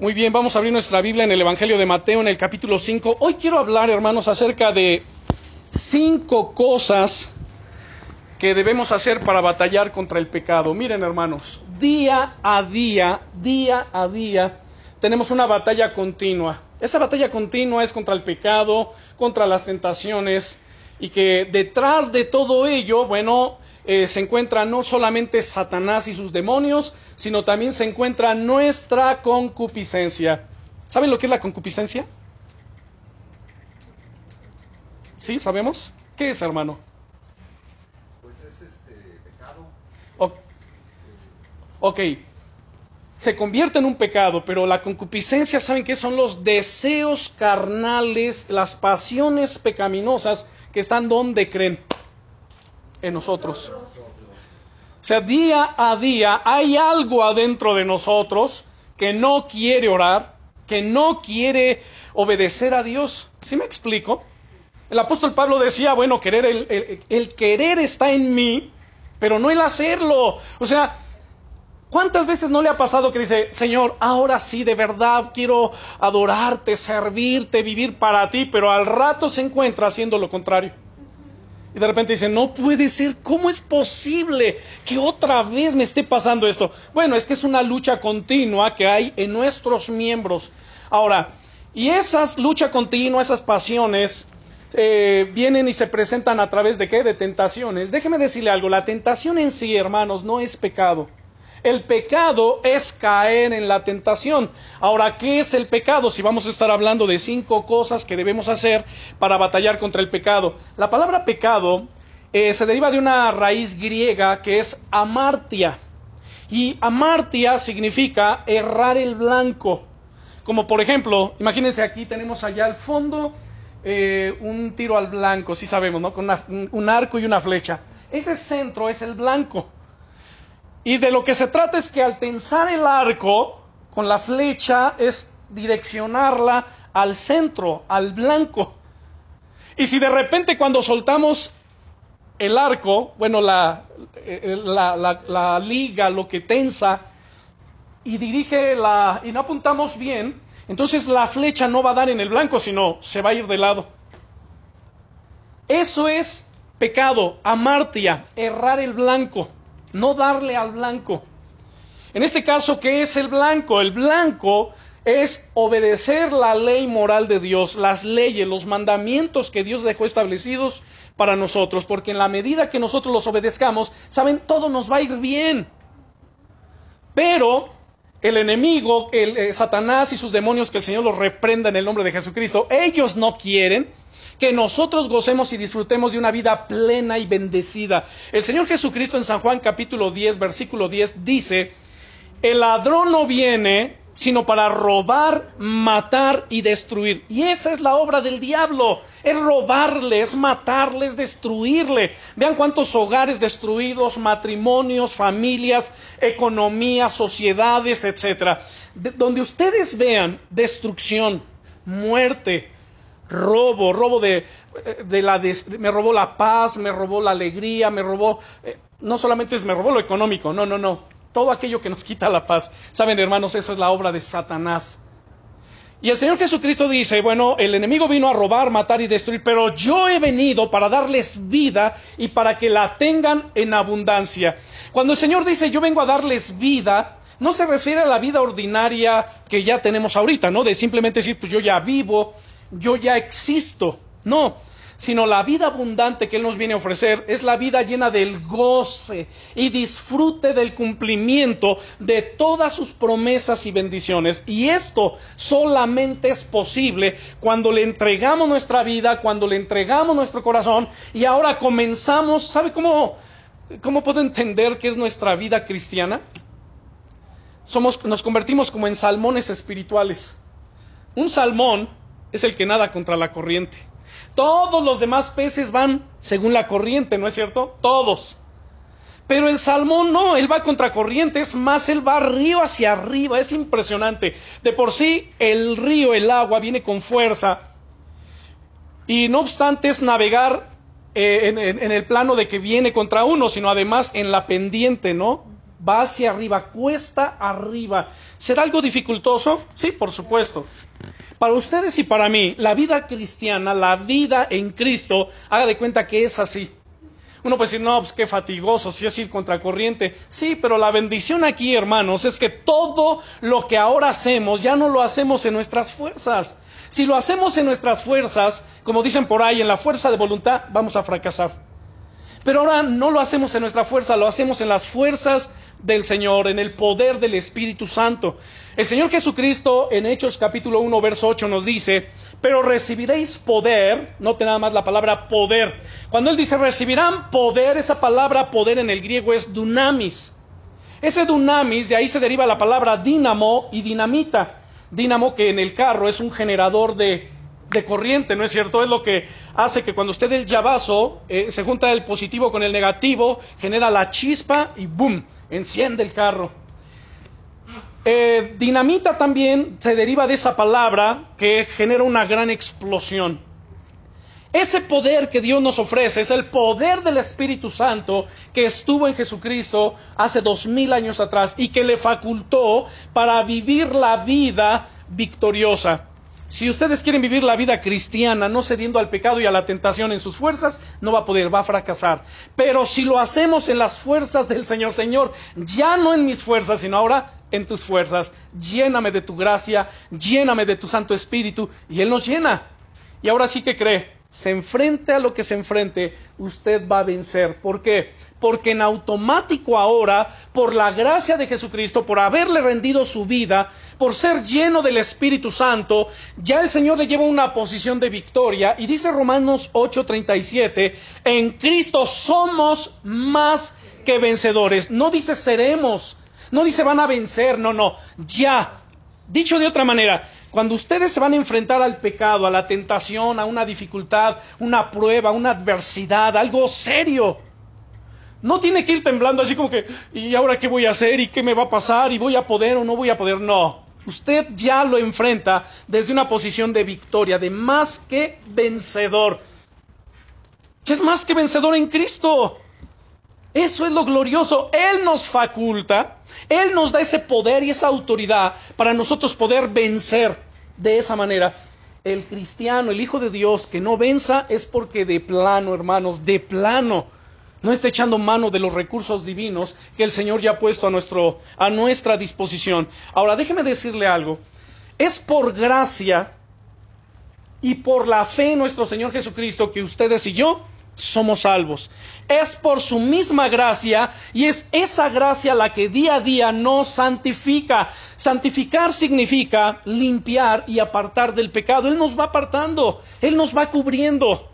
Muy bien, vamos a abrir nuestra Biblia en el Evangelio de Mateo, en el capítulo 5. Hoy quiero hablar, hermanos, acerca de 5 cosas que debemos hacer para batallar contra el pecado. Miren, hermanos, día a día, tenemos una batalla continua. Esa batalla continua es contra el pecado, contra las tentaciones, y que detrás de todo ello, se encuentra no solamente Satanás y sus demonios, sino también se encuentra nuestra concupiscencia. ¿Saben lo que es la concupiscencia? ¿Sí? ¿Sabemos? ¿Qué es, hermano? Pues es pecado. Ok. Se convierte en un pecado, pero la concupiscencia, ¿saben qué? Son los deseos carnales, las pasiones pecaminosas que están donde creen. En nosotros. O sea, día a día hay algo adentro de nosotros que no quiere orar, que no quiere obedecer a Dios. ¿Sí me explico? El apóstol Pablo decía, querer el querer está en mí, pero no el hacerlo. O sea, ¿cuántas veces no le ha pasado que dice, Señor, ahora sí, de verdad, quiero adorarte, servirte, vivir para ti, pero al rato se encuentra haciendo lo contrario? Y de repente dicen, no puede ser, ¿cómo es posible que otra vez me esté pasando esto? Bueno, es que es una lucha continua que hay en nuestros miembros. Ahora, y esas luchas continuas, esas pasiones, vienen y se presentan a través de ¿qué? De tentaciones. Déjeme decirle algo, la tentación en sí, hermanos, no es pecado. El pecado es caer en la tentación. Ahora, ¿qué es el pecado? Si vamos a estar hablando de 5 cosas que debemos hacer para batallar contra el pecado. La palabra pecado se deriva de una raíz griega que es amartia. Y amartia significa errar el blanco. Como por ejemplo, imagínense aquí tenemos allá al fondo un tiro al blanco, sí sabemos, ¿no? Con un arco y una flecha. Ese centro es el blanco. Y de lo que se trata es que al tensar el arco con la flecha es direccionarla al centro, al blanco. Y si de repente cuando soltamos el arco, la liga, lo que tensa, y dirige y no apuntamos bien, entonces la flecha no va a dar en el blanco, sino se va a ir de lado. Eso es pecado, amartia, errar el blanco. No darle al blanco. En este caso, ¿qué es el blanco? El blanco es obedecer la ley moral de Dios, las leyes, los mandamientos que Dios dejó establecidos para nosotros, porque en la medida que nosotros los obedezcamos, saben, todo nos va a ir bien. Pero el enemigo, Satanás y sus demonios, que el Señor los reprenda en el nombre de Jesucristo, ellos no quieren que nosotros gocemos y disfrutemos de una vida plena y bendecida. El Señor Jesucristo en San Juan capítulo 10, versículo 10, dice, el ladrón no viene sino para robar, matar y destruir. Y esa es la obra del diablo, es robarle, es matarle, es destruirle. Vean cuántos hogares destruidos, matrimonios, familias, economía, sociedades, etc. Donde ustedes vean destrucción, muerte, robo me robó la paz, me robó la alegría, me robó, no solamente me robó lo económico, no, todo aquello que nos quita la paz. Saben, hermanos, eso es la obra de Satanás. Y el Señor Jesucristo dice, el enemigo vino a robar, matar y destruir, pero yo he venido para darles vida y para que la tengan en abundancia. Cuando el Señor dice, yo vengo a darles vida, no se refiere a la vida ordinaria que ya tenemos ahorita, ¿no? De simplemente decir, pues yo ya vivo, yo ya existo. No, sino la vida abundante que Él nos viene a ofrecer es la vida llena del goce y disfrute del cumplimiento de todas sus promesas y bendiciones. Y esto solamente es posible cuando le entregamos nuestra vida, cuando le entregamos nuestro corazón y ahora comenzamos. ¿Sabe cómo puedo entender qué es nuestra vida cristiana? Nos convertimos como en salmones espirituales. Un salmón es el que nada contra la corriente. Todos los demás peces van según la corriente, ¿no es cierto? Todos. Pero el salmón no, él va contra corriente, es más, él va río hacia arriba, es impresionante. De por sí, el río, el agua, viene con fuerza. Y no obstante es navegar en el plano de que viene contra uno, sino además en la pendiente, ¿no? va hacia arriba, cuesta arriba. ¿Será algo dificultoso? Sí, por supuesto. Para ustedes y para mí, la vida cristiana, la vida en Cristo, haga de cuenta que es así. Uno puede decir, no, pues qué fatigoso, si es ir contracorriente. Sí, pero la bendición aquí, hermanos, es que todo lo que ahora hacemos, ya no lo hacemos en nuestras fuerzas. Si lo hacemos en nuestras fuerzas, como dicen por ahí, en la fuerza de voluntad, vamos a fracasar. Pero ahora no lo hacemos en nuestra fuerza, lo hacemos en las fuerzas del Señor, en el poder del Espíritu Santo. El Señor Jesucristo en Hechos capítulo 1 verso 8 nos dice, pero recibiréis poder, noten nada más la palabra poder. Cuando Él dice recibirán poder, esa palabra poder en el griego es dunamis. Ese dunamis, de ahí se deriva la palabra dínamo y dinamita. Dínamo, que en el carro es un generador de corriente, ¿no es cierto? Es lo que hace que cuando usted dé el llavazo, se junta el positivo con el negativo, genera la chispa y ¡boom!, enciende el carro. Dinamita también se deriva de esa palabra que genera una gran explosión. Ese poder que Dios nos ofrece es el poder del Espíritu Santo que estuvo en Jesucristo hace 2000 años atrás y que le facultó para vivir la vida victoriosa. Si ustedes quieren vivir la vida cristiana, no cediendo al pecado y a la tentación en sus fuerzas, no va a poder, va a fracasar. Pero si lo hacemos en las fuerzas del Señor, Señor, ya no en mis fuerzas, sino ahora en tus fuerzas, lléname de tu gracia, lléname de tu Santo Espíritu, y Él nos llena. Y ahora sí que cree, se enfrente a lo que se enfrente, usted va a vencer. ¿Por qué? Porque en automático ahora, por la gracia de Jesucristo, por haberle rendido su vida, por ser lleno del Espíritu Santo, ya el Señor le lleva una posición de victoria. Y dice Romanos 8:37, en Cristo somos más que vencedores. No dice seremos, no dice van a vencer, no, ya. Dicho de otra manera, cuando ustedes se van a enfrentar al pecado, a la tentación, a una dificultad, una prueba, una adversidad, algo serio, no tiene que ir temblando así como que, ¿y ahora qué voy a hacer? ¿Y qué me va a pasar? ¿Y voy a poder o no voy a poder? No, usted ya lo enfrenta desde una posición de victoria, de más que vencedor. ¿Qué es más que vencedor en Cristo? Eso es lo glorioso. Él nos faculta, Él nos da ese poder y esa autoridad para nosotros poder vencer de esa manera. El cristiano, el Hijo de Dios que no venza es porque de plano, hermanos, de plano, no está echando mano de los recursos divinos que el Señor ya ha puesto a nuestra disposición. Ahora, déjeme decirle algo. Es por gracia y por la fe en nuestro Señor Jesucristo que ustedes y yo somos salvos. Es por su misma gracia, y es esa gracia la que día a día nos santifica. Santificar significa limpiar y apartar del pecado. Él nos va apartando, Él nos va cubriendo.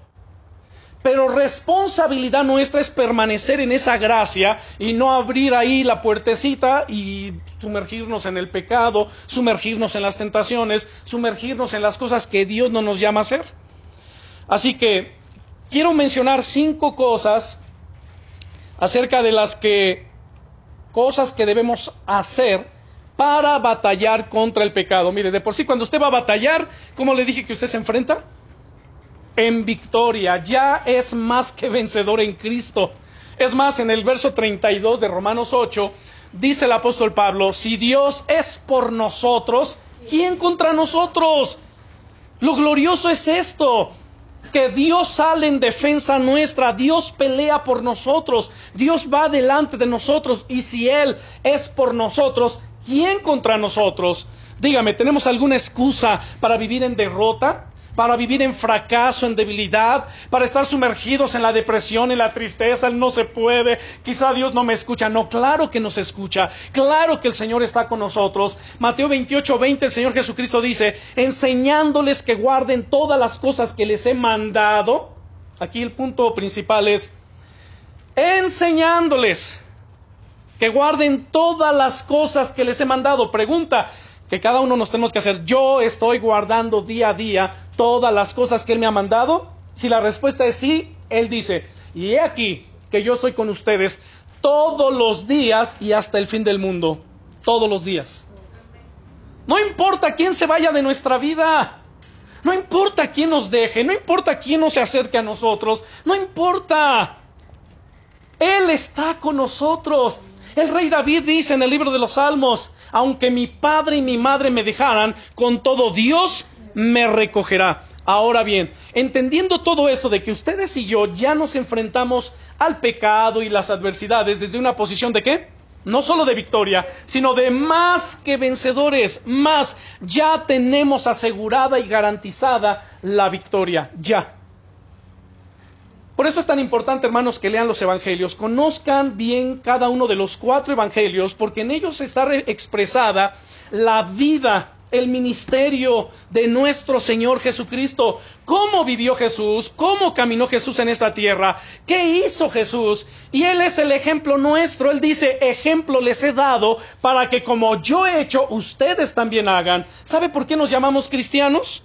Pero responsabilidad nuestra es permanecer en esa gracia y no abrir ahí la puertecita y sumergirnos en el pecado, sumergirnos en las tentaciones, sumergirnos en las cosas que Dios no nos llama a hacer. Así que quiero mencionar 5 cosas acerca de las cosas que debemos hacer para batallar contra el pecado. Mire, de por sí cuando usted va a batallar, ¿cómo le dije que usted se enfrenta? En victoria, ya es más que vencedor en Cristo. Es más, en el verso 32 de Romanos 8, dice el apóstol Pablo, si Dios es por nosotros, ¿quién contra nosotros? Lo glorioso es esto, que Dios sale en defensa nuestra, Dios pelea por nosotros, Dios va delante de nosotros, y si Él es por nosotros, ¿quién contra nosotros? Dígame, ¿tenemos alguna excusa para vivir en derrota? Para vivir en fracaso, en debilidad, para estar sumergidos en la depresión, en la tristeza, el no se puede, quizá Dios no me escucha. No, claro que nos escucha, claro que el Señor está con nosotros. Mateo 28:20, el Señor Jesucristo dice, enseñándoles que guarden todas las cosas que les he mandado. Aquí el punto principal es, enseñándoles que guarden todas las cosas que les he mandado. Pregunta que cada uno nos tenemos que hacer, ¿yo estoy guardando día a día todas las cosas que Él me ha mandado? Si la respuesta es sí, Él dice, y he aquí que yo estoy con ustedes todos los días y hasta el fin del mundo, todos los días. No importa quién se vaya de nuestra vida, no importa quién nos deje, no importa quién no se acerque a nosotros, no importa, Él está con nosotros. El rey David dice en el libro de los Salmos: aunque mi padre y mi madre me dejaran, con todo Dios me recogerá. Ahora bien, entendiendo todo esto de que ustedes y yo ya nos enfrentamos al pecado y las adversidades desde una posición de ¿qué? No solo de victoria, sino de más que vencedores, más ya tenemos asegurada y garantizada la victoria, ya. Por eso es tan importante, hermanos, que lean los evangelios, conozcan bien cada uno de los 4 evangelios, porque en ellos está expresada la vida, el ministerio de nuestro Señor Jesucristo. Cómo vivió Jesús, cómo caminó Jesús en esta tierra, qué hizo Jesús. Y Él es el ejemplo nuestro. Él dice: ejemplo les he dado para que como yo he hecho, ustedes también hagan. ¿Sabe por qué nos llamamos cristianos?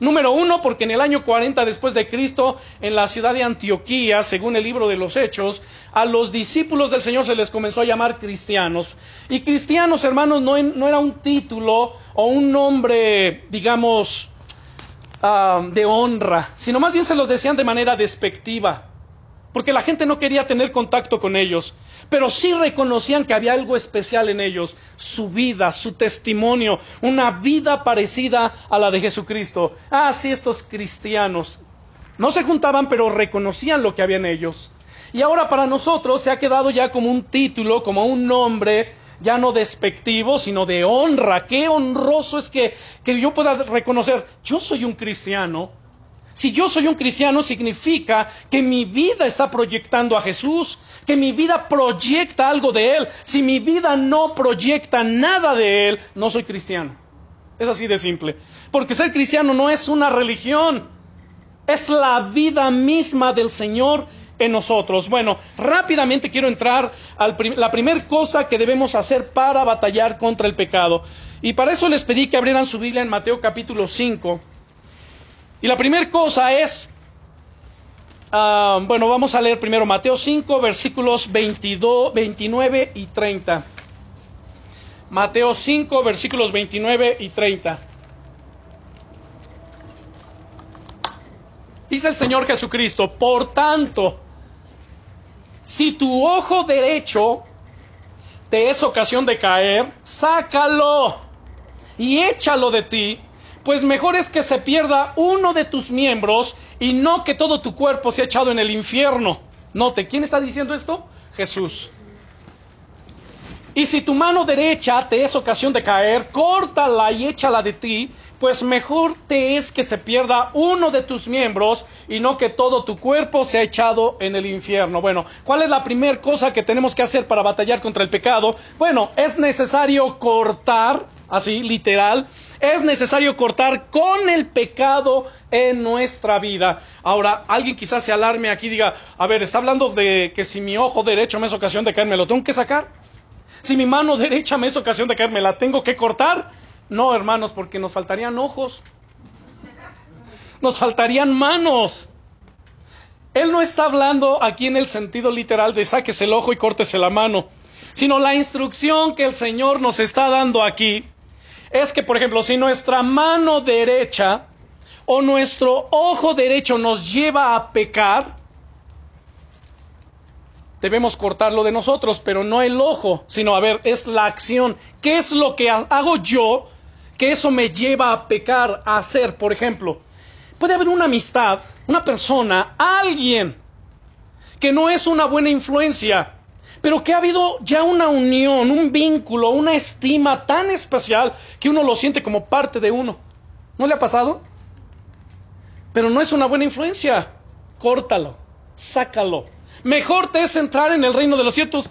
Número 1, porque en el año 40 después de Cristo, en la ciudad de Antioquía, según el libro de los Hechos, a los discípulos del Señor se les comenzó a llamar cristianos. Y cristianos, hermanos, no era un título o un nombre, digamos, de honra, sino más bien se los decían de manera despectiva, porque la gente no quería tener contacto con ellos, pero sí reconocían que había algo especial en ellos, su vida, su testimonio, una vida parecida a la de Jesucristo. Ah, sí, estos cristianos no se juntaban, pero reconocían lo que había en ellos. Y ahora para nosotros se ha quedado ya como un título, como un nombre, ya no despectivo, sino de honra. Qué honroso es que yo pueda reconocer: yo soy un cristiano. Si yo soy un cristiano, significa que mi vida está proyectando a Jesús, que mi vida proyecta algo de Él. Si mi vida no proyecta nada de Él, no soy cristiano. Es así de simple. Porque ser cristiano no es una religión, es la vida misma del Señor en nosotros. Bueno, rápidamente quiero entrar a la primera cosa que debemos hacer para batallar contra el pecado. Y para eso les pedí que abrieran su Biblia en Mateo capítulo 5. Y la primera cosa es, vamos a leer primero Mateo 5, versículos 22, 29 y 30. Mateo 5, versículos 29 y 30. Dice el Señor Jesucristo: por tanto, si tu ojo derecho te es ocasión de caer, sácalo y échalo de ti. Pues mejor es que se pierda uno de tus miembros y no que todo tu cuerpo sea echado en el infierno. Note, ¿quién está diciendo esto? Jesús. Y si tu mano derecha te es ocasión de caer, córtala y échala de ti, pues mejor te es que se pierda uno de tus miembros y no que todo tu cuerpo sea echado en el infierno. Bueno, ¿cuál es la primera cosa que tenemos que hacer para batallar contra el pecado? Bueno, es necesario cortar, así, literal. Es necesario cortar con el pecado en nuestra vida. Ahora, alguien quizás se alarme aquí y diga: a ver, está hablando de que si mi ojo derecho me es ocasión de caer, ¿me lo tengo que sacar? Si mi mano derecha me es ocasión de caer, ¿me la tengo que cortar? No, hermanos, porque nos faltarían ojos. Nos faltarían manos. Él no está hablando aquí en el sentido literal de sáquese el ojo y córtese la mano, sino la instrucción que el Señor nos está dando aquí es que, por ejemplo, si nuestra mano derecha o nuestro ojo derecho nos lleva a pecar, debemos cortarlo de nosotros, pero no el ojo, sino, a ver, es la acción. ¿Qué es lo que hago yo que eso me lleva a pecar, a hacer? Por ejemplo, puede haber una amistad, una persona, alguien que no es una buena influencia, pero que ha habido ya una unión, un vínculo, una estima tan especial que uno lo siente como parte de uno. ¿No le ha pasado? Pero no es una buena influencia. Córtalo, sácalo. Mejor te es entrar en el reino de los cielos,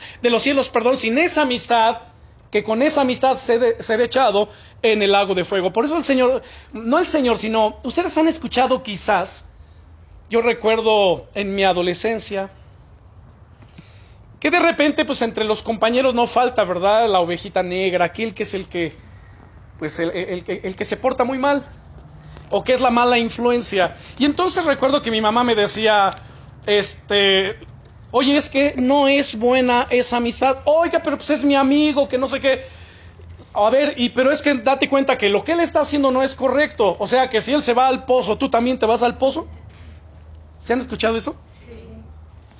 sin esa amistad, que con esa amistad ser echado en el lago de fuego. Por eso el Señor, no el Señor, sino ustedes han escuchado quizás, yo recuerdo en mi adolescencia, que de repente, pues entre los compañeros no falta, ¿verdad? La ovejita negra, aquel que es el que se porta muy mal, o que es la mala influencia. Y entonces recuerdo que mi mamá me decía, oye, es que no es buena esa amistad. Oiga, pero pues es mi amigo, que no sé qué. A ver, pero es que date cuenta que lo que él está haciendo no es correcto. O sea, que si él se va al pozo, ¿tú también te vas al pozo? ¿Se han escuchado eso?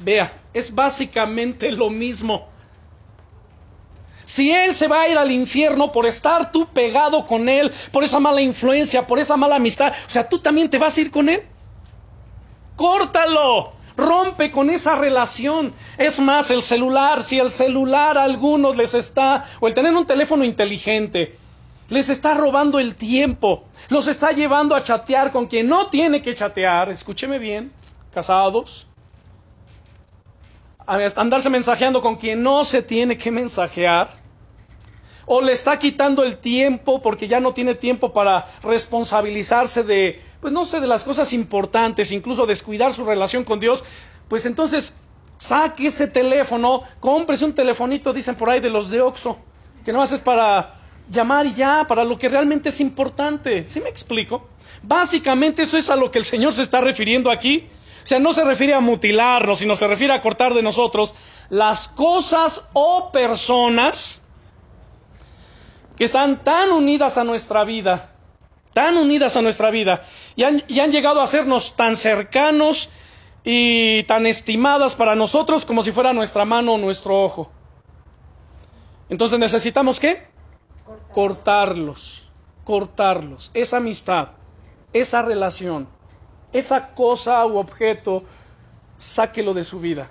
Vea, es básicamente lo mismo. Si él se va a ir al infierno por estar tú pegado con él, por esa mala influencia, por esa mala amistad, o sea, ¿tú también te vas a ir con él? ¡Córtalo! Rompe con esa relación. Es más, el celular, si el celular a algunos les está, o el tener un teléfono inteligente, les está robando el tiempo, los está llevando a chatear con quien no tiene que chatear. Escúcheme bien, casados, a andarse mensajeando con quien no se tiene que mensajear, o le está quitando el tiempo porque ya no tiene tiempo para responsabilizarse de, pues no sé, de las cosas importantes, incluso descuidar su relación con Dios. Pues entonces saque ese teléfono, cómprese un telefonito, dicen por ahí, de los de Oxxo, que nomás es para llamar y ya, para lo que realmente es importante. ¿Sí me explico? Básicamente eso es a lo que el Señor se está refiriendo aquí. O sea, no se refiere a mutilarnos, sino se refiere a cortar de nosotros las cosas o personas que están tan unidas a nuestra vida, tan unidas a nuestra vida, y han llegado a sernos tan cercanos y tan estimadas para nosotros como si fuera nuestra mano o nuestro ojo. Entonces necesitamos ¿qué? Cortarlos, esa amistad, esa relación, esa cosa u objeto, sáquelo de su vida,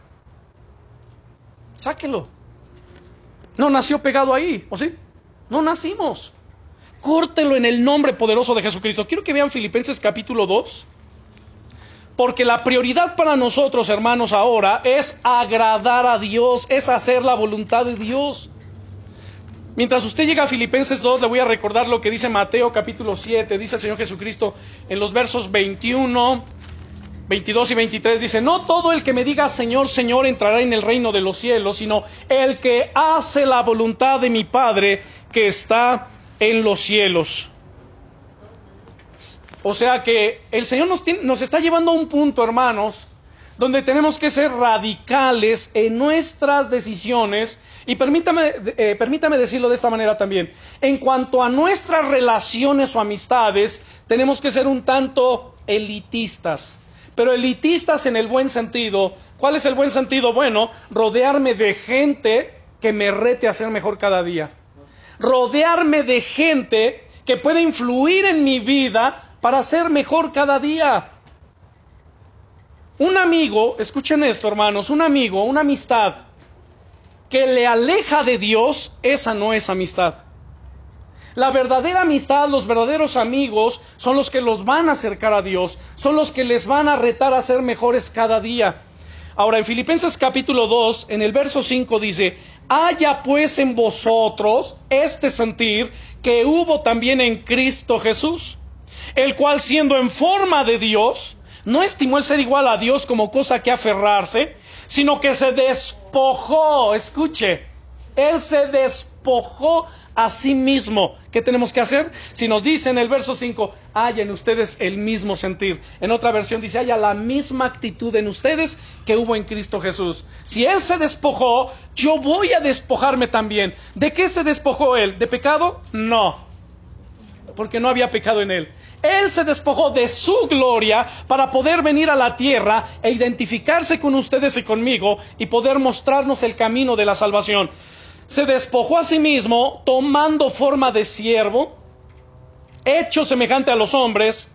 sáquelo. No nació pegado ahí, ¿o sí? No nacimos. Córtelo en el nombre poderoso de Jesucristo. Quiero que vean Filipenses capítulo 2, porque la prioridad para nosotros, hermanos, ahora es agradar a Dios, es hacer la voluntad de Dios. Mientras usted llega a Filipenses 2, le voy a recordar lo que dice Mateo capítulo 7, dice el Señor Jesucristo en los versos 21, 22 y 23, dice: no todo el que me diga Señor, Señor entrará en el reino de los cielos, sino el que hace la voluntad de mi Padre que está en los cielos. O sea que el Señor nos está llevando a un punto, hermanos, donde tenemos que ser radicales en nuestras decisiones. Y permítame decirlo de esta manera también. En cuanto a nuestras relaciones o amistades, tenemos que ser un tanto elitistas. Pero elitistas en el buen sentido. ¿Cuál es el buen sentido? Bueno, rodearme de gente que me rete a ser mejor cada día. Rodearme de gente que pueda influir en mi vida para ser mejor cada día. Un amigo, escuchen esto, hermanos, un amigo, una amistad que le aleja de Dios, esa no es amistad. La verdadera amistad, los verdaderos amigos, son los que los van a acercar a Dios, son los que les van a retar a ser mejores cada día. Ahora, en Filipenses capítulo 2, en el verso 5 dice: haya pues en vosotros este sentir que hubo también en Cristo Jesús, el cual siendo en forma de Dios, no estimó el ser igual a Dios como cosa que aferrarse, sino que se despojó. Escuche, él se despojó a sí mismo. ¿Qué tenemos que hacer? Si nos dice en el verso 5, hay en ustedes el mismo sentir. En otra versión dice, haya la misma actitud en ustedes que hubo en Cristo Jesús. Si él se despojó, yo voy a despojarme también. ¿De qué se despojó él? ¿De pecado? No, porque no había pecado en él. Él se despojó de su gloria para poder venir a la tierra e identificarse con ustedes y conmigo y poder mostrarnos el camino de la salvación. Se despojó a sí mismo tomando forma de siervo, hecho semejante a los hombres,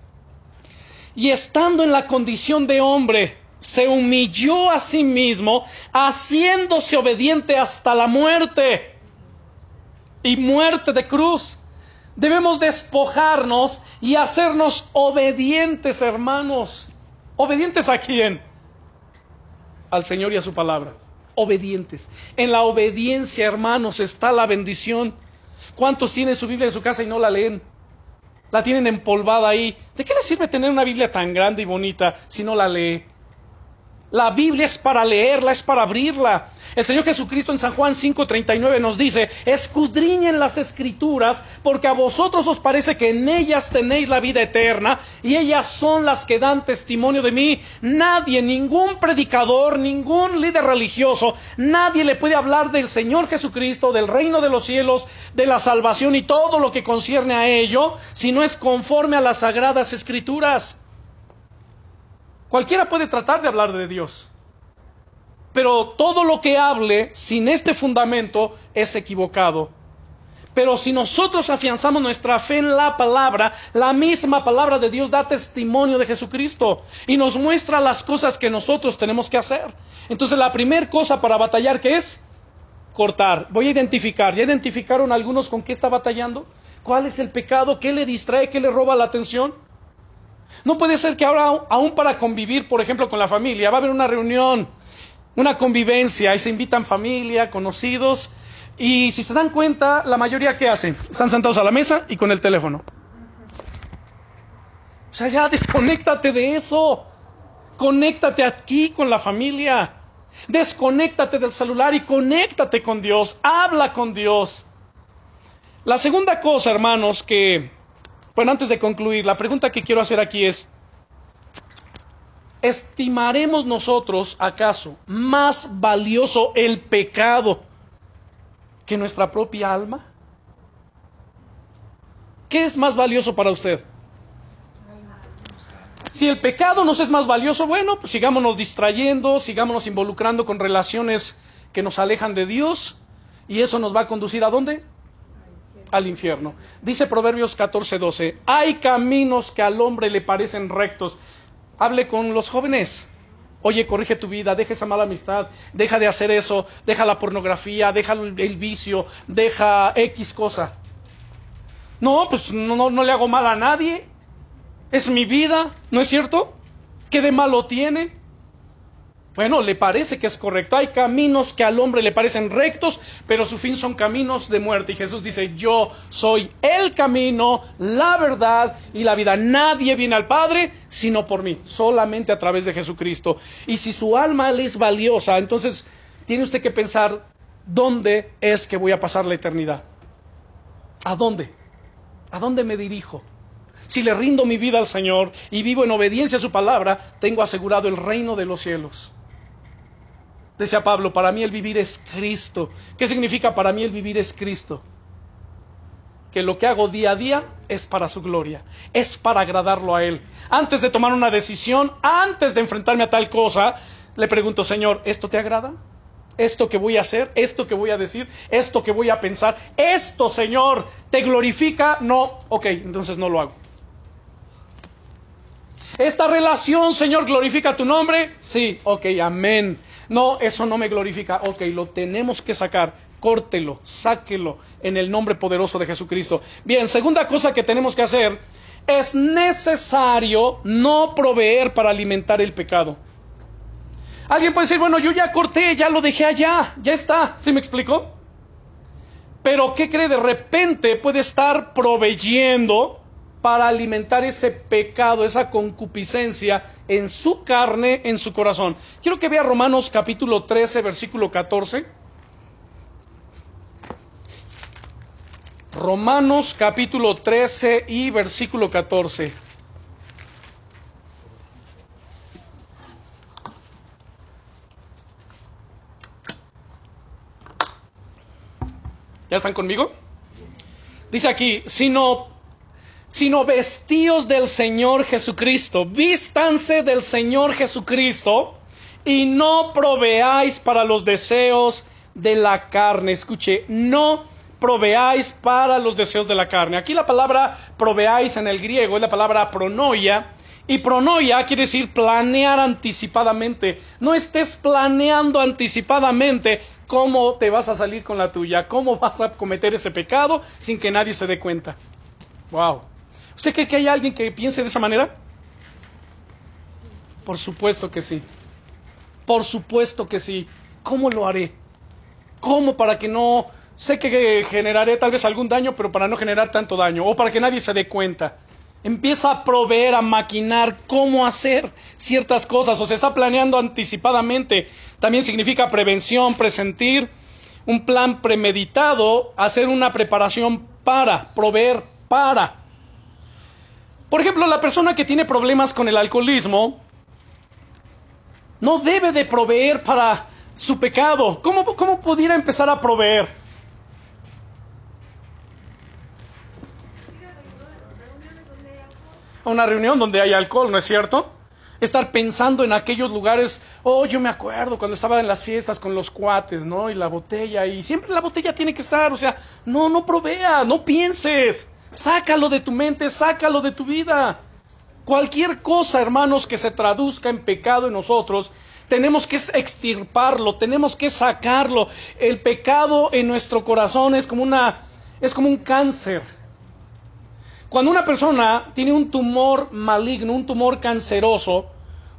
y estando en la condición de hombre, se humilló a sí mismo, haciéndose obediente hasta la muerte, y muerte de cruz. Debemos despojarnos y hacernos obedientes, hermanos. ¿Obedientes a quién? Al Señor y a su palabra. Obedientes. En la obediencia, hermanos, está la bendición. ¿Cuántos tienen su Biblia en su casa y no la leen? La tienen empolvada ahí. ¿De qué les sirve tener una Biblia tan grande y bonita si no la lee? La Biblia es para leerla, es para abrirla. El Señor Jesucristo en San Juan 5:39 nos dice: escudriñen las Escrituras, porque a vosotros os parece que en ellas tenéis la vida eterna, y ellas son las que dan testimonio de mí. Nadie, ningún predicador, ningún líder religioso, nadie le puede hablar del Señor Jesucristo, del reino de los cielos, de la salvación y todo lo que concierne a ello, si no es conforme a las sagradas Escrituras. Cualquiera puede tratar de hablar de Dios, Pero todo lo que hable sin este fundamento es equivocado. Pero si nosotros afianzamos nuestra fe en la palabra, la misma palabra de Dios da testimonio de Jesucristo y nos muestra las cosas que nosotros tenemos que hacer. Entonces la primera cosa para batallar, ¿qué es? Cortar. Voy a identificar. ¿Ya identificaron algunos con qué está batallando? ¿Cuál es el pecado? ¿Qué le distrae? ¿Qué le roba la atención? No puede ser que ahora, aún para convivir, por ejemplo, con la familia, va a haber una reunión, una convivencia, y se invitan familia, conocidos. Y si se dan cuenta, la mayoría, ¿qué hacen? Están sentados a la mesa y con el teléfono. O sea, ya desconéctate de eso. Conéctate aquí con la familia. Desconéctate del celular y conéctate con Dios. Habla con Dios. La segunda cosa, hermanos, que... Bueno, antes de concluir, la pregunta que quiero hacer aquí es... ¿Estimaremos nosotros, acaso, más valioso el pecado que nuestra propia alma? ¿Qué es más valioso para usted? Si el pecado nos es más valioso, bueno, pues sigámonos distrayendo, sigámonos involucrando con relaciones que nos alejan de Dios, y eso nos va a conducir ¿a dónde? Al infierno. Dice Proverbios 14:12, hay caminos que al hombre le parecen rectos. Hable con los jóvenes. Oye, corrige tu vida, deja esa mala amistad, deja de hacer eso, deja la pornografía, deja el vicio, deja X cosa. No, pues no le hago mal a nadie, es mi vida, ¿no es cierto? ¿Qué de malo tiene? Bueno, le parece que es correcto. Hay caminos que al hombre le parecen rectos, pero su fin son caminos de muerte. Y Jesús dice, yo soy el camino, la verdad y la vida. Nadie viene al Padre sino por mí, solamente a través de Jesucristo. Y si su alma le es valiosa, entonces tiene usted que pensar, ¿dónde es que voy a pasar la eternidad? ¿A dónde? ¿A dónde me dirijo? Si le rindo mi vida al Señor y vivo en obediencia a su palabra, tengo asegurado el reino de los cielos. Decía Pablo, para mí el vivir es Cristo. ¿Qué significa para mí el vivir es Cristo? Que lo que hago día a día es para su gloria, es para agradarlo a Él. Antes de tomar una decisión, antes de enfrentarme a tal cosa, le pregunto, Señor, ¿esto te agrada? ¿Esto que voy a hacer? ¿Esto que voy a decir? ¿Esto que voy a pensar? ¿Esto, Señor, te glorifica? No, ok, entonces no lo hago. ¿Esta relación, Señor, glorifica tu nombre? Sí, ok, amén. No, eso no me glorifica. Ok, lo tenemos que sacar. Córtelo, sáquelo en el nombre poderoso de Jesucristo. Bien, segunda cosa que tenemos que hacer. Es necesario no proveer para alimentar el pecado. Alguien puede decir, bueno, yo ya corté, ya lo dejé allá, ya está. ¿Sí me explicó? Pero, ¿qué cree? De repente puede estar proveyendo para alimentar ese pecado, esa concupiscencia en su carne, en su corazón. Quiero que vea Romanos capítulo 13, versículo 14. Romanos capítulo 13 y versículo 14. ¿Ya están conmigo? Dice aquí, sino vestíos del Señor Jesucristo, vístanse del Señor Jesucristo y no proveáis para los deseos de la carne. Escuche, no proveáis para los deseos de la carne. Aquí la palabra proveáis en el griego es la palabra pronoia, y pronoia quiere decir planear anticipadamente. No estés planeando anticipadamente cómo te vas a salir con la tuya, cómo vas a cometer ese pecado sin que nadie se dé cuenta. Wow. ¿Usted cree que hay alguien que piense de esa manera? Sí. Por supuesto que sí. Por supuesto que sí. ¿Cómo lo haré? ¿Cómo para que no... Sé que generaré tal vez algún daño, pero para no generar tanto daño. O para que nadie se dé cuenta. Empieza a proveer, a maquinar cómo hacer ciertas cosas. O se está planeando anticipadamente. También significa prevención, presentir. Un plan premeditado. Hacer una preparación para proveer, para... Por ejemplo, la persona que tiene problemas con el alcoholismo no debe de proveer para su pecado. ¿Cómo pudiera empezar a proveer? A una reunión donde hay alcohol, ¿no es cierto? estar pensando en aquellos lugares. Oh, yo me acuerdo cuando estaba en las fiestas con los cuates, ¿no? Y la botella, y siempre la botella tiene que estar, o sea, no provea, no pienses, sácalo de tu mente, sácalo de tu vida. Cualquier cosa, hermanos, que se traduzca en pecado en nosotros, tenemos que extirparlo, tenemos que sacarlo. El pecado en nuestro corazón es como un cáncer. Cuando una persona tiene un tumor maligno, un tumor canceroso,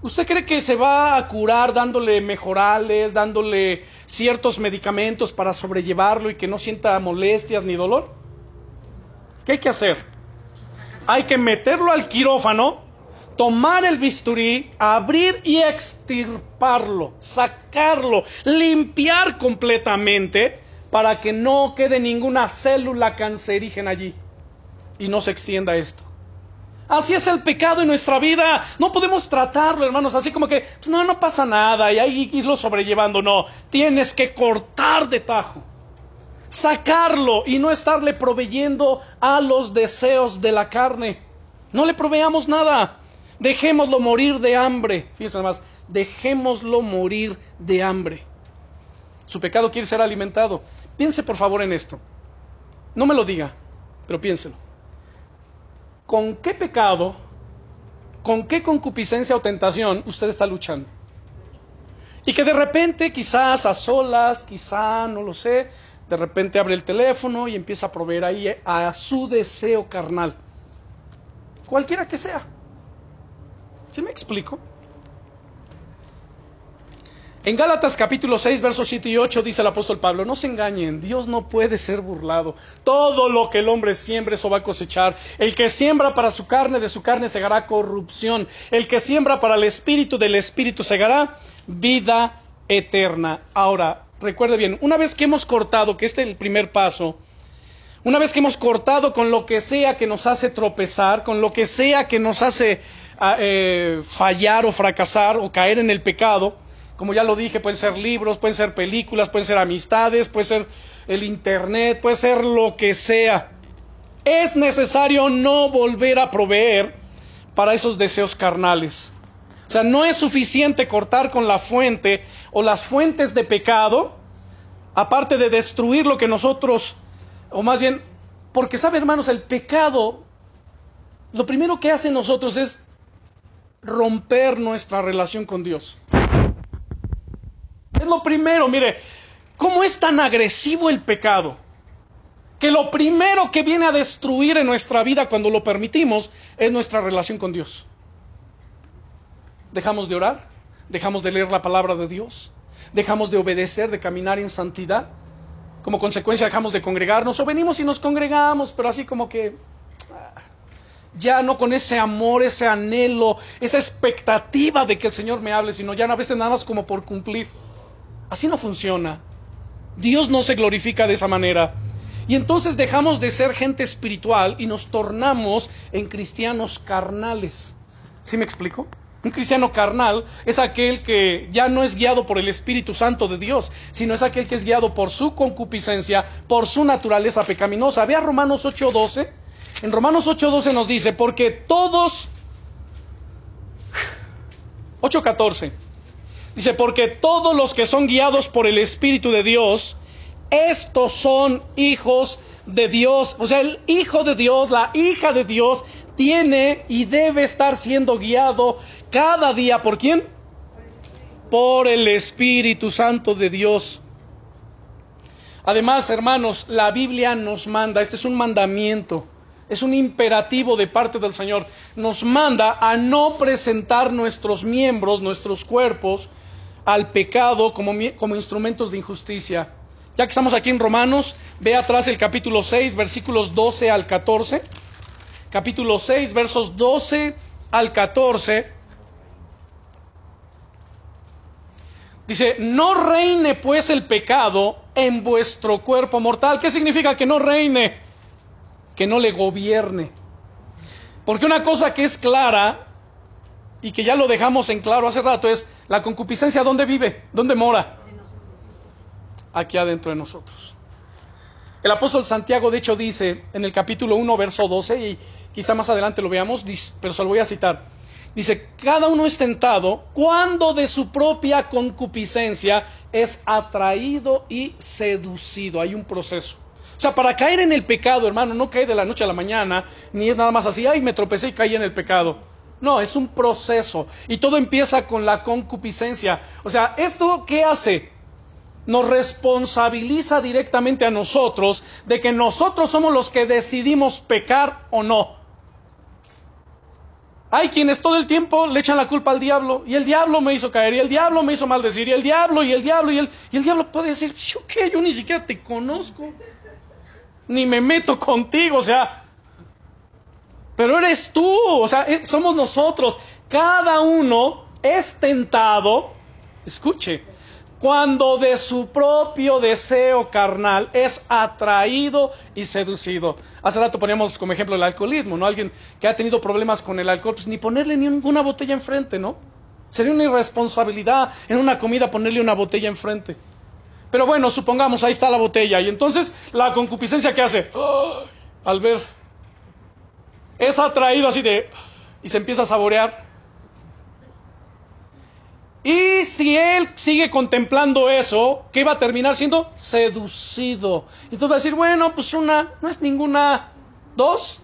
¿usted cree que se va a curar dándole mejorales, dándole ciertos medicamentos para sobrellevarlo y que no sienta molestias ni dolor? ¿Qué hay que hacer? Hay que meterlo al quirófano, tomar el bisturí, abrir y extirparlo, sacarlo, limpiar completamente para que no quede ninguna célula cancerígena allí y no se extienda esto. Así es el pecado en nuestra vida. No podemos tratarlo, hermanos, así como que pues no pasa nada y ahí irlo sobrellevando. No, tienes que cortar de tajo, sacarlo y no estarle proveyendo a los deseos de la carne. No le proveamos nada. Dejémoslo morir de hambre. Fíjense más, dejémoslo morir de hambre. Su pecado quiere ser alimentado. Piense por favor en esto. No me lo diga, pero piénselo. ¿Con qué pecado, con qué concupiscencia o tentación usted está luchando? Y que de repente, quizás a solas, quizá, no lo sé, de repente abre el teléfono y empieza a proveer ahí a su deseo carnal. Cualquiera que sea. ¿Sí me explico? En Gálatas capítulo 6, versos 7 y 8 dice el apóstol Pablo: no se engañen, Dios no puede ser burlado. Todo lo que el hombre siembre, eso va a cosechar. El que siembra para su carne, de su carne segará corrupción. El que siembra para el espíritu, del espíritu segará vida eterna. Ahora, recuerde bien, una vez que hemos cortado, que este es el primer paso, una vez que hemos cortado con lo que sea que nos hace tropezar, con lo que sea que nos hace fallar o fracasar o caer en el pecado, como ya lo dije, pueden ser libros, pueden ser películas, pueden ser amistades, puede ser el internet, puede ser lo que sea. Es necesario no volver a proveer para esos deseos carnales. O sea, no es suficiente cortar con la fuente o las fuentes de pecado, aparte de destruir lo que nosotros... O más bien, porque sabe, hermanos, el pecado, lo primero que hace en nosotros es romper nuestra relación con Dios. Es lo primero, mire, ¿cómo es tan agresivo el pecado? Que lo primero que viene a destruir en nuestra vida cuando lo permitimos es nuestra relación con Dios. Dejamos de orar, dejamos de leer la palabra de Dios, dejamos de obedecer, de caminar en santidad. Como consecuencia dejamos de congregarnos, o venimos y nos congregamos, pero así como que ya no con ese amor, ese anhelo, esa expectativa de que el Señor me hable, sino ya a veces nada más como por cumplir. Así no funciona. Dios no se glorifica de esa manera. Y entonces dejamos de ser gente espiritual y nos tornamos en cristianos carnales. ¿Sí me explico? Un cristiano carnal es aquel que ya no es guiado por el Espíritu Santo de Dios, sino es aquel que es guiado por su concupiscencia, por su naturaleza pecaminosa. Vea Romanos 8:12. En Romanos 8:12 nos dice, porque todos... 8:14. Dice, porque todos los que son guiados por el Espíritu de Dios, estos son hijos de Dios. O sea, el hijo de Dios, la hija de Dios, tiene y debe estar siendo guiado cada día. ¿Por quién? Por el Espíritu Santo de Dios. Además, hermanos, la Biblia nos manda, este es un mandamiento, es un imperativo de parte del Señor, nos manda a no presentar nuestros miembros, nuestros cuerpos, al pecado como instrumentos de injusticia. Ya que estamos aquí en Romanos, ve atrás el capítulo 6, versículos 12 al 14. Capítulo 6, versos 12 al 14. Dice, no reine pues el pecado en vuestro cuerpo mortal. ¿Qué significa que no reine? Que no le gobierne. Porque una cosa que es clara, y que ya lo dejamos en claro hace rato, es la concupiscencia. ¿Dónde vive? ¿Dónde mora? Aquí adentro de nosotros. El apóstol Santiago, de hecho, dice en el capítulo 1, verso 12, y quizá más adelante lo veamos, pero se lo voy a citar. Dice, cada uno es tentado cuando de su propia concupiscencia es atraído y seducido. Hay un proceso. O sea, para caer en el pecado, hermano, no cae de la noche a la mañana, ni es nada más así, ay, me tropecé y caí en el pecado. No, es un proceso. Y todo empieza con la concupiscencia. O sea, ¿esto qué hace? Nos responsabiliza directamente a nosotros de que nosotros somos los que decidimos pecar o no. Hay quienes todo el tiempo le echan la culpa al diablo, y el diablo me hizo caer, y el diablo me hizo maldecir, y el diablo puede decir, ¿yo qué? Yo ni siquiera te conozco, ni me meto contigo, o sea, pero eres tú, o sea, somos nosotros. Cada uno es tentado, escuche, cuando de su propio deseo carnal es atraído y seducido. Hace rato poníamos como ejemplo el alcoholismo, ¿no? Alguien que ha tenido problemas con el alcohol, pues ni ponerle ninguna botella enfrente, ¿no? Sería una irresponsabilidad en una comida ponerle una botella enfrente. Pero bueno, supongamos, ahí está la botella. Y entonces, ¿la concupiscencia qué hace? ¡Oh! Al ver, es atraído así de... y se empieza a saborear. Y si él sigue contemplando eso, ¿qué va a terminar siendo? Seducido. Entonces va a decir, bueno, pues una, no es ninguna, dos.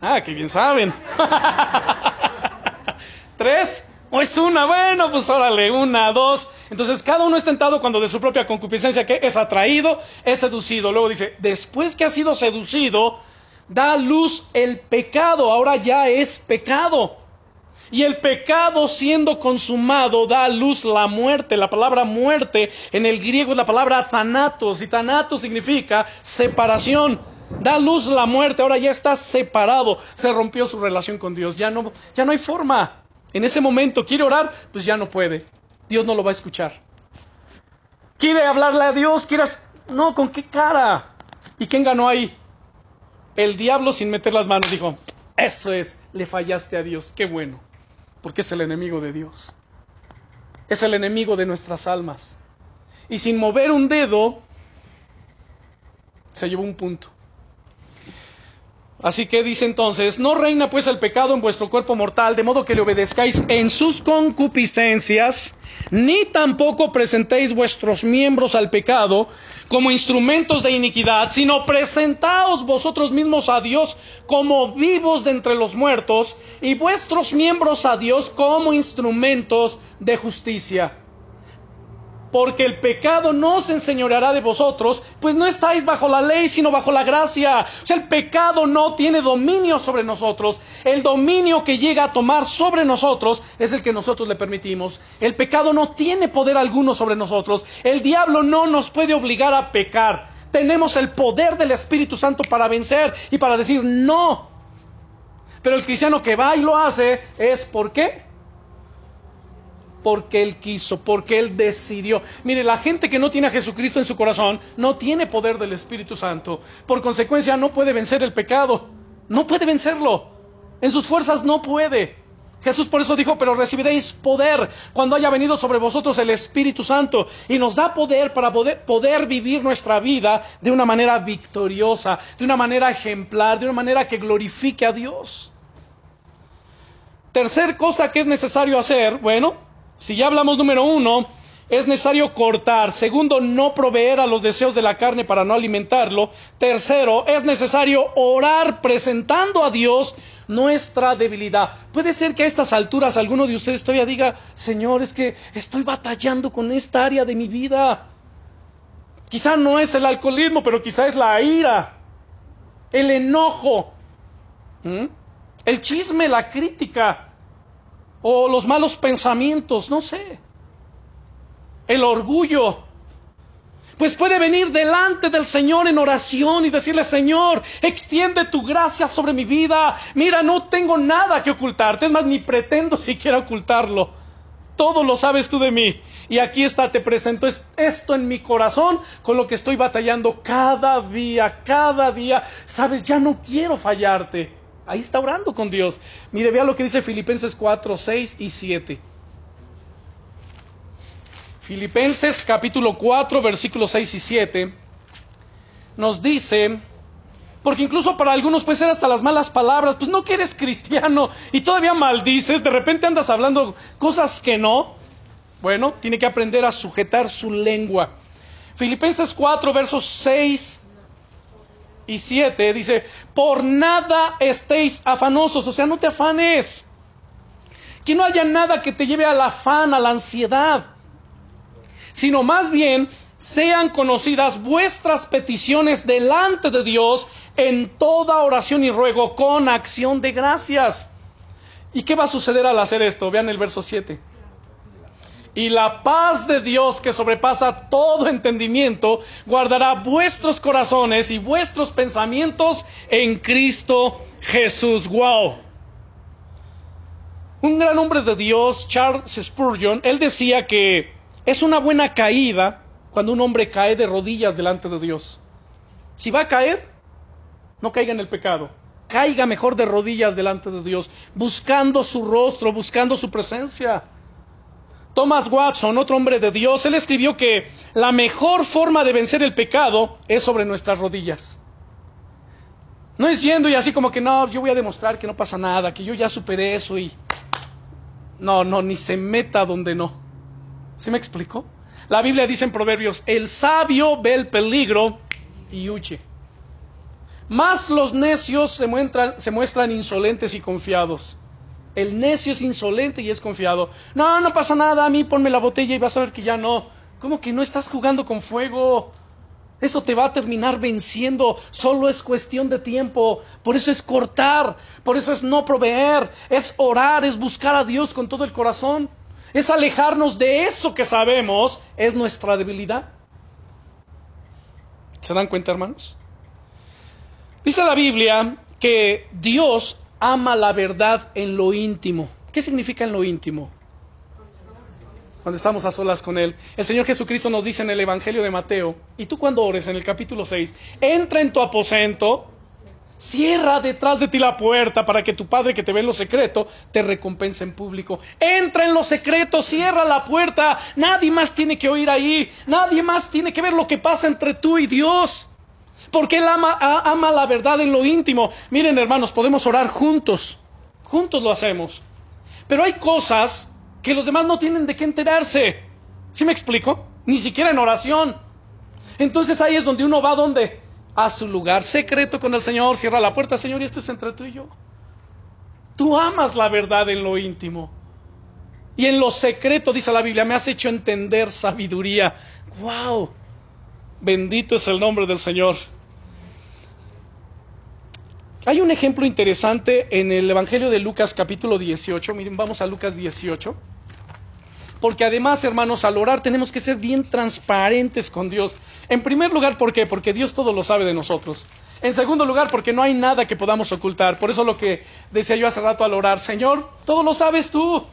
Ah, que bien saben. Tres, o es una, bueno, pues órale, una, dos. Entonces cada uno es tentado cuando de su propia concupiscencia, que es atraído, es seducido. Luego dice, después que ha sido seducido, da luz el pecado, ahora ya es pecado. Y el pecado siendo consumado da a luz la muerte. La palabra muerte en el griego es la palabra thanatos. Y thanatos significa separación. Da a luz la muerte. Ahora ya está separado. Se rompió su relación con Dios. Ya no hay forma. En ese momento quiere orar, pues ya no puede. Dios no lo va a escuchar. Quiere hablarle a Dios. No, ¿con qué cara? ¿Y quién ganó ahí? El diablo sin meter las manos. Dijo, eso es, le fallaste a Dios. Qué bueno. Porque es el enemigo de Dios. Es el enemigo de nuestras almas. Y sin mover un dedo, se llevó un punto. Así que dice entonces, no reina pues el pecado en vuestro cuerpo mortal, de modo que le obedezcáis en sus concupiscencias, ni tampoco presentéis vuestros miembros al pecado como instrumentos de iniquidad, sino presentaos vosotros mismos a Dios como vivos de entre los muertos, y vuestros miembros a Dios como instrumentos de justicia. Porque el pecado no se enseñoreará de vosotros, pues no estáis bajo la ley, sino bajo la gracia. O sea, el pecado no tiene dominio sobre nosotros. El dominio que llega a tomar sobre nosotros es el que nosotros le permitimos. El pecado no tiene poder alguno sobre nosotros. El diablo no nos puede obligar a pecar. Tenemos el poder del Espíritu Santo para vencer y para decir no. Pero el cristiano que va y lo hace es ¿por qué? Porque Él quiso, porque Él decidió. Mire, la gente que no tiene a Jesucristo en su corazón no tiene poder del Espíritu Santo. Por consecuencia, no puede vencer el pecado. No puede vencerlo. En sus fuerzas no puede. Jesús por eso dijo, pero recibiréis poder cuando haya venido sobre vosotros el Espíritu Santo. Y nos da poder para poder vivir nuestra vida de una manera victoriosa, de una manera ejemplar, de una manera que glorifique a Dios. Tercer cosa que es necesario hacer, bueno... si ya hablamos, número uno, es necesario cortar. Segundo, no proveer a los deseos de la carne para no alimentarlo. Tercero, es necesario orar presentando a Dios nuestra debilidad. Puede ser que a estas alturas alguno de ustedes todavía diga, Señor, es que estoy batallando con esta área de mi vida. Quizá no es el alcoholismo, pero quizá es la ira, el enojo, el chisme, la crítica. O los malos pensamientos, no sé. El orgullo. Pues puede venir delante del Señor en oración y decirle, Señor, extiende tu gracia sobre mi vida. Mira, no tengo nada que ocultarte. Es más, ni pretendo siquiera ocultarlo. Todo lo sabes tú de mí. Y aquí está, te presento esto en mi corazón con lo que estoy batallando cada día. Sabes, ya no quiero fallarte. Ahí está orando con Dios. Mire, vea lo que dice Filipenses 4, 6 y 7. Filipenses capítulo 4, versículos 6 y 7. Nos dice, porque incluso para algunos puede ser hasta las malas palabras, pues no que eres cristiano y todavía maldices, de repente andas hablando cosas que no. Bueno, tiene que aprender a sujetar su lengua. Filipenses 4, versos 6 y 7 dice: por nada estéis afanosos, o sea, no te afanes. Que no haya nada que te lleve al afán, a la ansiedad, sino más bien sean conocidas vuestras peticiones delante de Dios en toda oración y ruego con acción de gracias. ¿Y qué va a suceder al hacer esto? Vean el verso 7. Y la paz de Dios, que sobrepasa todo entendimiento, guardará vuestros corazones y vuestros pensamientos en Cristo Jesús. ¡Wow! Un gran hombre de Dios, Charles Spurgeon, él decía que es una buena caída cuando un hombre cae de rodillas delante de Dios. Si va a caer, no caiga en el pecado. Caiga mejor de rodillas delante de Dios, buscando su rostro, buscando su presencia. Thomas Watson, otro hombre de Dios, él escribió que la mejor forma de vencer el pecado es sobre nuestras rodillas. No es yendo y así como que no, yo voy a demostrar que no pasa nada, que yo ya superé eso y... No, ni se meta donde no. ¿Sí me explico? La Biblia dice en Proverbios: el sabio ve el peligro y huye, mas los necios se muestran insolentes y confiados. El necio es insolente y es confiado. No pasa nada, a mí ponme la botella y vas a ver que ya no. ¿Cómo que no? Estás jugando con fuego. Eso te va a terminar venciendo. Solo es cuestión de tiempo. Por eso es cortar. Por eso es no proveer. Es orar, es buscar a Dios con todo el corazón. Es alejarnos de eso que sabemos es nuestra debilidad. ¿Se dan cuenta, hermanos? Dice la Biblia que Dios ama la verdad en lo íntimo. ¿Qué significa en lo íntimo? Cuando estamos a solas con Él. El Señor Jesucristo nos dice en el Evangelio de Mateo: y tú cuando ores, en el capítulo 6, entra en tu aposento, cierra detrás de ti la puerta, para que tu Padre que te ve en lo secreto te recompense en público. Entra en lo secreto, cierra la puerta. Nadie más tiene que oír ahí. Nadie más tiene que ver lo que pasa entre tú y Dios. Porque Él ama la verdad en lo íntimo. Miren, hermanos, podemos orar juntos. Juntos lo hacemos. Pero hay cosas que los demás no tienen de qué enterarse. ¿Sí me explico? Ni siquiera en oración. Entonces ahí es donde uno va, ¿dónde? A su lugar secreto con el Señor. Cierra la puerta: Señor, y esto es entre tú y yo. Tú amas la verdad en lo íntimo. Y en lo secreto, dice la Biblia, me has hecho entender sabiduría. ¡Wow! Bendito es el nombre del Señor. Hay un ejemplo interesante en el Evangelio de Lucas capítulo 18. Miren, vamos a Lucas 18. Porque además, hermanos, al orar tenemos que ser bien transparentes con Dios. En primer lugar, ¿por qué? Porque Dios todo lo sabe de nosotros. En segundo lugar, porque no hay nada que podamos ocultar. Por eso lo que decía yo hace rato al orar: Señor, todo lo sabes tú.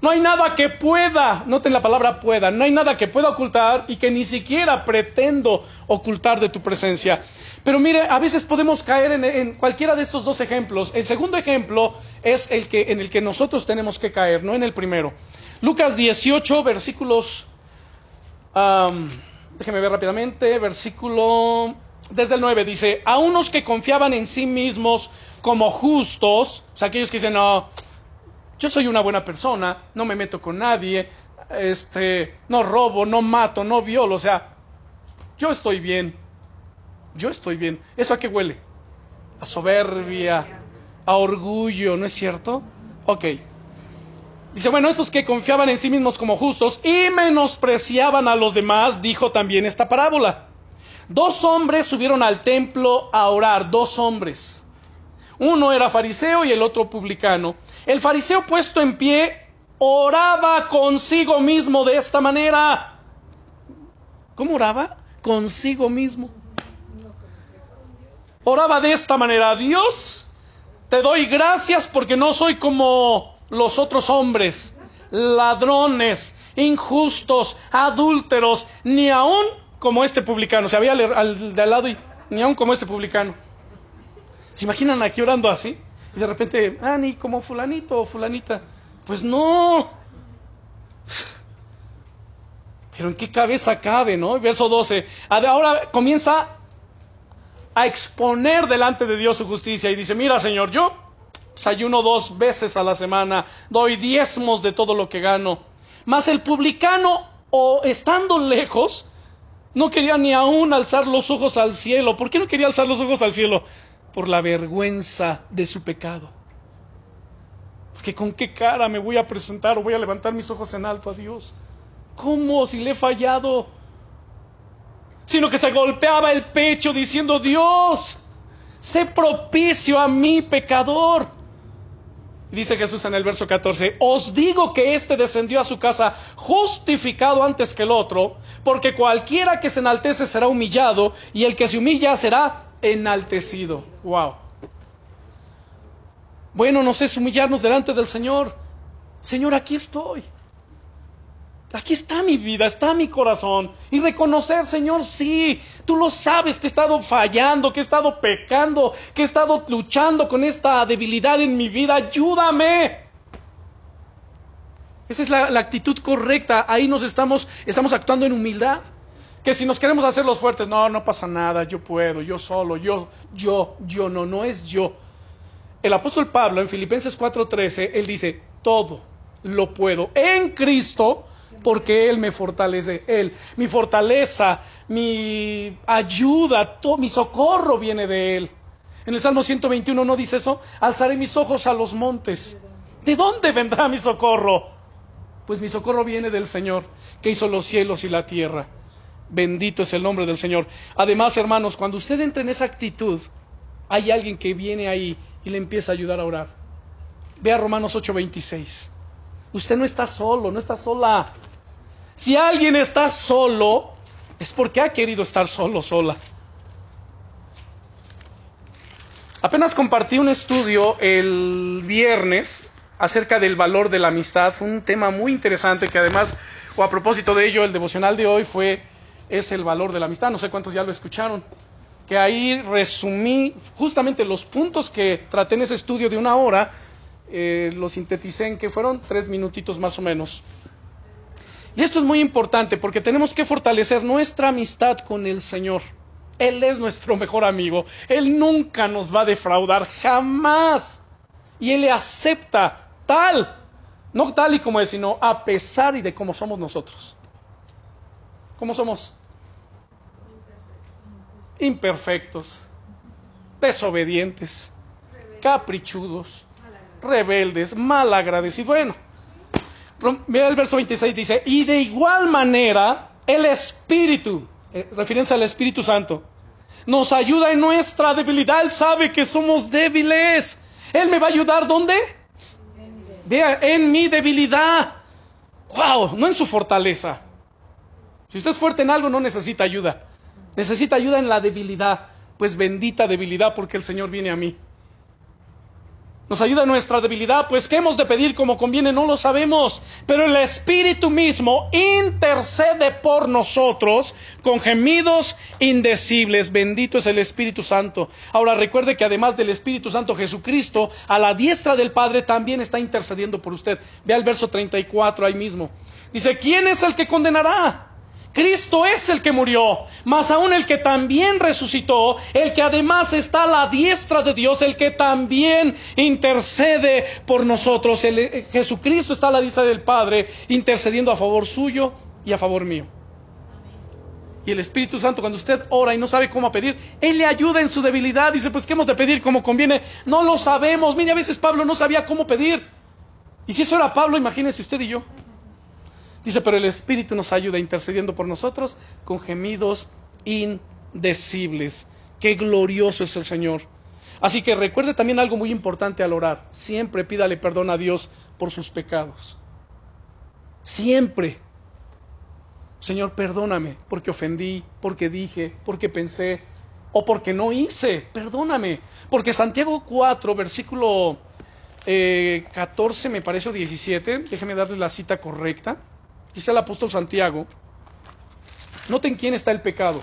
No hay nada que pueda, noten la palabra pueda, no hay nada que pueda ocultar y que ni siquiera pretendo ocultar de tu presencia. Pero mire, a veces podemos caer en cualquiera de estos dos ejemplos. El segundo ejemplo es en el que nosotros tenemos que caer, no en el primero. Lucas 18, versículos, déjeme ver rápidamente, versículo, desde el 9, dice: a unos que confiaban en sí mismos como justos, o sea, aquellos que dicen: no, yo soy una buena persona, no me meto con nadie, no robo, no mato, no violo, o sea, yo estoy bien. Yo estoy bien. ¿Eso a qué huele? A soberbia, a orgullo, ¿no es cierto? Ok. Dice, bueno, estos que confiaban en sí mismos como justos y menospreciaban a los demás, dijo también esta parábola. Dos hombres subieron al templo a orar, dos hombres. Uno era fariseo y el otro publicano. El fariseo, puesto en pie, oraba consigo mismo de esta manera. ¿Cómo oraba? Consigo mismo. Oraba de esta manera: Dios, te doy gracias porque no soy como los otros hombres, ladrones, injustos, adúlteros, ni aún como este publicano. Se había al de al lado y ni aún como este publicano. ¿Se imaginan aquí orando así? Y de repente, ni como fulanito o fulanita. Pues no. Pero en qué cabeza cabe, ¿no? Verso 12. Ahora comienza a exponer delante de Dios su justicia y dice: mira, Señor, yo ayuno 2 veces a la semana, doy diezmos de todo lo que gano. Mas el publicano, o estando lejos, no quería ni aún alzar los ojos al cielo. ¿Por qué no quería alzar los ojos al cielo? Por la vergüenza de su pecado. Porque ¿con qué cara me voy a presentar o voy a levantar mis ojos en alto a Dios? ¿Cómo? Si le he fallado. Sino que se golpeaba el pecho diciendo: Dios, sé propicio a mi pecador. Dice Jesús en el verso 14: os digo que éste descendió a su casa justificado antes que el otro, porque cualquiera que se enaltece será humillado, y el que se humilla será enaltecido. Wow. Bueno, nos es humillarnos delante del Señor. Señor, aquí estoy. Aquí está mi vida, está mi corazón. Y reconocer: Señor, sí, tú lo sabes que he estado fallando, que he estado pecando, que he estado luchando con esta debilidad en mi vida. ¡Ayúdame! Esa es la actitud correcta. Ahí nos estamos actuando en humildad. Que si nos queremos hacer los fuertes, no pasa nada, yo puedo, yo solo, yo, no es yo. El apóstol Pablo en Filipenses 4:13, él dice: todo lo puedo en Cristo, porque Él me fortalece. Él, mi fortaleza, mi ayuda, mi socorro viene de Él. En el Salmo 121 no dice eso: alzaré mis ojos a los montes, ¿de dónde vendrá mi socorro? Pues mi socorro viene del Señor, que hizo los cielos y la tierra. Bendito es el nombre del Señor. Además, hermanos, cuando usted entra en esa actitud, hay alguien que viene ahí y le empieza a ayudar a orar. Vea Romanos 8:26. Usted no está solo, no está sola. Si alguien está solo, es porque ha querido estar solo, sola. Apenas compartí un estudio el viernes acerca del valor de la amistad. Fue un tema muy interesante que además, o a propósito de ello, el devocional de hoy es el valor de la amistad. No sé cuántos ya lo escucharon. Que ahí resumí justamente los puntos que traté en ese estudio de 1 hora. Lo sinteticé en que fueron 3 minutitos más o menos. Y esto es muy importante porque tenemos que fortalecer nuestra amistad con el Señor. Él es nuestro mejor amigo. Él nunca nos va a defraudar, jamás. Y Él le acepta tal, no tal y como es, sino a pesar y de cómo somos nosotros. ¿Cómo somos? Imperfectos, desobedientes, caprichudos, rebeldes, mal agradecidos. Bueno, mira el verso 26, dice: y de igual manera el Espíritu, refiriéndose al Espíritu Santo, nos ayuda en nuestra debilidad. Él sabe que somos débiles. Él me va a ayudar, ¿dónde? Vea, en mi debilidad. ¡Wow! No en su fortaleza. Si usted es fuerte en algo, no necesita ayuda. Necesita ayuda en la debilidad. Pues bendita debilidad, porque el Señor viene a mí. Nos ayuda en nuestra debilidad, pues ¿qué hemos de pedir como conviene? No lo sabemos, pero el Espíritu mismo intercede por nosotros con gemidos indecibles. Bendito es el Espíritu Santo. Ahora recuerde que además del Espíritu Santo, Jesucristo, a la diestra del Padre, también está intercediendo por usted. Vea el verso 34 ahí mismo. Dice: ¿quién es el que condenará? Cristo es el que murió, más aún el que también resucitó, el que además está a la diestra de Dios, el que también intercede por nosotros. Jesucristo está a la diestra del Padre, intercediendo a favor suyo y a favor mío. Y el Espíritu Santo, cuando usted ora y no sabe cómo pedir, Él le ayuda en su debilidad. Dice: pues ¿qué hemos de pedir como conviene? No lo sabemos. Mire, a veces Pablo no sabía cómo pedir. Y si eso era Pablo, imagínense usted y yo. Dice: pero el Espíritu nos ayuda intercediendo por nosotros con gemidos indecibles. ¡Qué glorioso es el Señor! Así que recuerde también algo muy importante al orar. Siempre pídale perdón a Dios por sus pecados. Siempre. Señor, perdóname porque ofendí, porque dije, porque pensé o porque no hice. Perdóname. Porque Santiago 4, versículo 14, me parece, o 17. Déjeme darle la cita correcta. Dice el apóstol Santiago, noten quién está el pecado.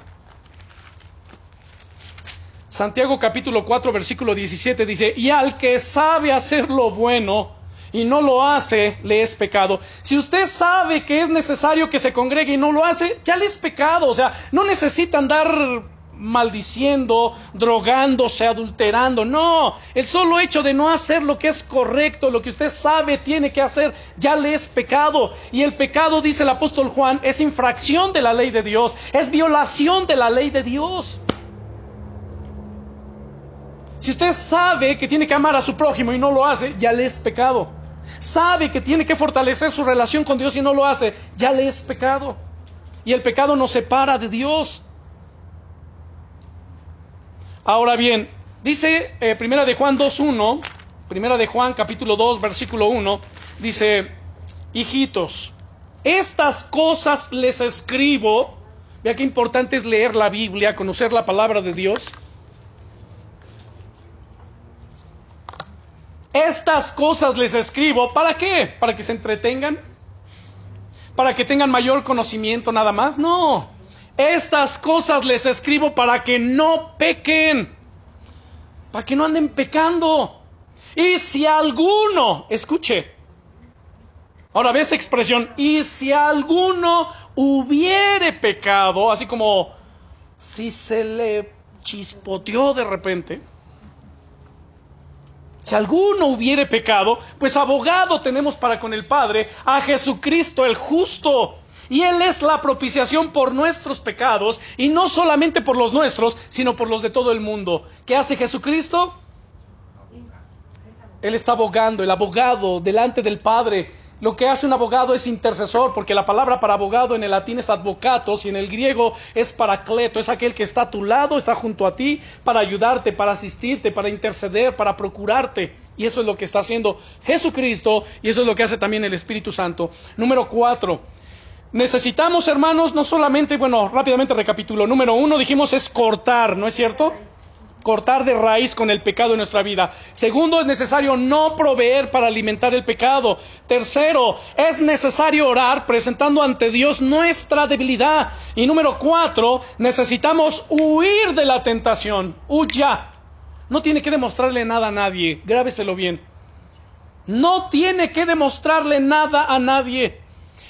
Santiago capítulo 4, versículo 17 dice: y al que sabe hacer lo bueno y no lo hace, le es pecado. Si usted sabe que es necesario que se congregue y no lo hace, ya le es pecado. O sea, no necesita andar maldiciendo, drogándose, adulterando. No, el solo hecho de no hacer lo que es correcto, lo que usted sabe tiene que hacer, ya le es pecado. Y el pecado, dice el apóstol Juan, es infracción de la ley de Dios, es violación de la ley de Dios. Si usted sabe que tiene que amar a su prójimo y no lo hace, ya le es pecado. Sabe que tiene que fortalecer su relación con Dios y no lo hace, ya le es pecado. Y el pecado nos separa de Dios. Ahora bien, dice Primera de Juan 2:1, Primera de Juan capítulo 2 versículo 1, dice: hijitos, estas cosas les escribo. Vea qué importante es leer la Biblia, conocer la palabra de Dios. Estas cosas les escribo, ¿para qué? ¿Para que se entretengan? ¿Para que tengan mayor conocimiento nada más? No, estas cosas les escribo para que no pequen, para que no anden pecando. Y si alguno, escuche, ahora ve esta expresión, y si alguno hubiere pecado, así como si se le chispoteó de repente. Si alguno hubiere pecado, pues abogado tenemos para con el Padre, a Jesucristo el justo. Y Él es la propiciación por nuestros pecados, y no solamente por los nuestros, sino por los de todo el mundo. ¿Qué hace Jesucristo? Él está abogando, el abogado delante del Padre. Lo que hace un abogado es intercesor, porque la palabra para abogado en el latín es advocatus, y en el griego es paracleto, es aquel que está a tu lado, está junto a ti, para ayudarte, para asistirte, para interceder, para procurarte. Y eso es lo que está haciendo Jesucristo, y eso es lo que hace también el Espíritu Santo. Número 4. Necesitamos, hermanos, no solamente, rápidamente recapitulo. Número 1, dijimos, es cortar, ¿no es cierto? Cortar de raíz con el pecado en nuestra vida. Segundo, es necesario no proveer para alimentar el pecado. Tercero, es necesario orar presentando ante Dios nuestra debilidad. Y número 4, necesitamos huir de la tentación. Huya. No tiene que demostrarle nada a nadie. Grábeselo bien. No tiene que demostrarle nada a nadie.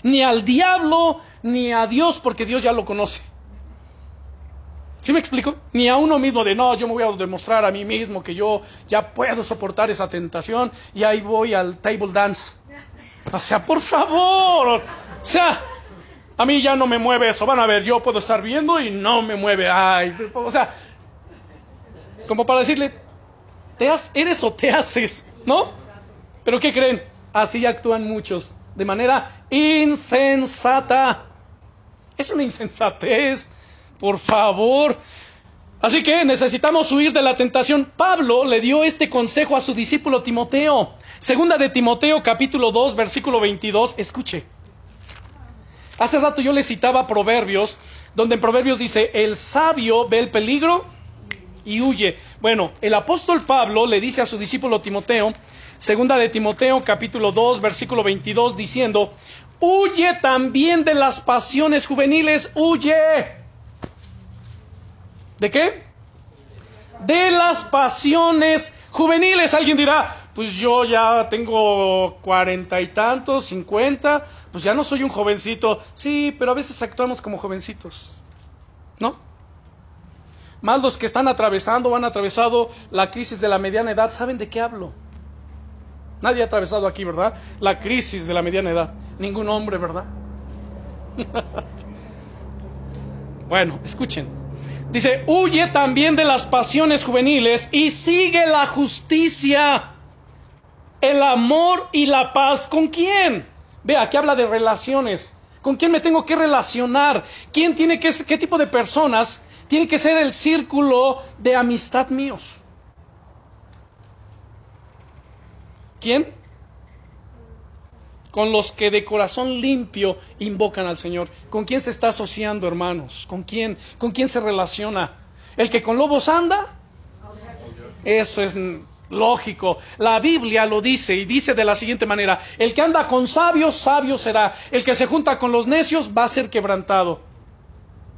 Ni al diablo, ni a Dios, porque Dios ya lo conoce. ¿Sí me explico? Ni a uno mismo de, no, yo me voy a demostrar a mí mismo que yo ya puedo soportar esa tentación y ahí voy al table dance. O sea, por favor. O sea, a mí ya no me mueve eso. Van a ver, yo puedo estar viendo y no me mueve. Ay, o sea, como para decirle, eres o te haces, ¿no? Pero ¿qué creen? Así actúan muchos, de manera insensata. Es una insensatez. Por favor. Así que necesitamos huir de la tentación. Pablo le dio este consejo a su discípulo Timoteo. Segunda de Timoteo, capítulo 2, versículo 22. Escuche. Hace rato yo le citaba Proverbios, donde en Proverbios dice, el sabio ve el peligro y huye. Bueno, el apóstol Pablo le dice a su discípulo Timoteo, segunda de Timoteo, capítulo 2, versículo 22, diciendo, huye también de las pasiones juveniles, huye. ¿De qué? De las pasiones juveniles. Alguien dirá, pues yo ya tengo 40 y tantos, 50, pues ya no soy un jovencito. Sí, pero a veces actuamos como jovencitos, ¿no? Más los que están atravesando o han atravesado la crisis de la mediana edad, ¿saben de qué hablo? Nadie ha atravesado aquí, ¿verdad? La crisis de la mediana edad. Ningún hombre, ¿verdad? Bueno, escuchen. Dice, huye también de las pasiones juveniles y sigue la justicia, el amor y la paz. ¿Con quién? Vea, aquí habla de relaciones. ¿Con quién me tengo que relacionar? ¿Quién tiene que ser? ¿Qué tipo de personas tiene que ser el círculo de amistad míos? ¿Quién? Con los que de corazón limpio invocan al Señor. ¿Con quién se está asociando, hermanos? ¿Con quién se relaciona? ¿El que con lobos anda? Eso es lógico. La Biblia lo dice y dice de la siguiente manera. El que anda con sabios, sabio será. El que se junta con los necios va a ser quebrantado.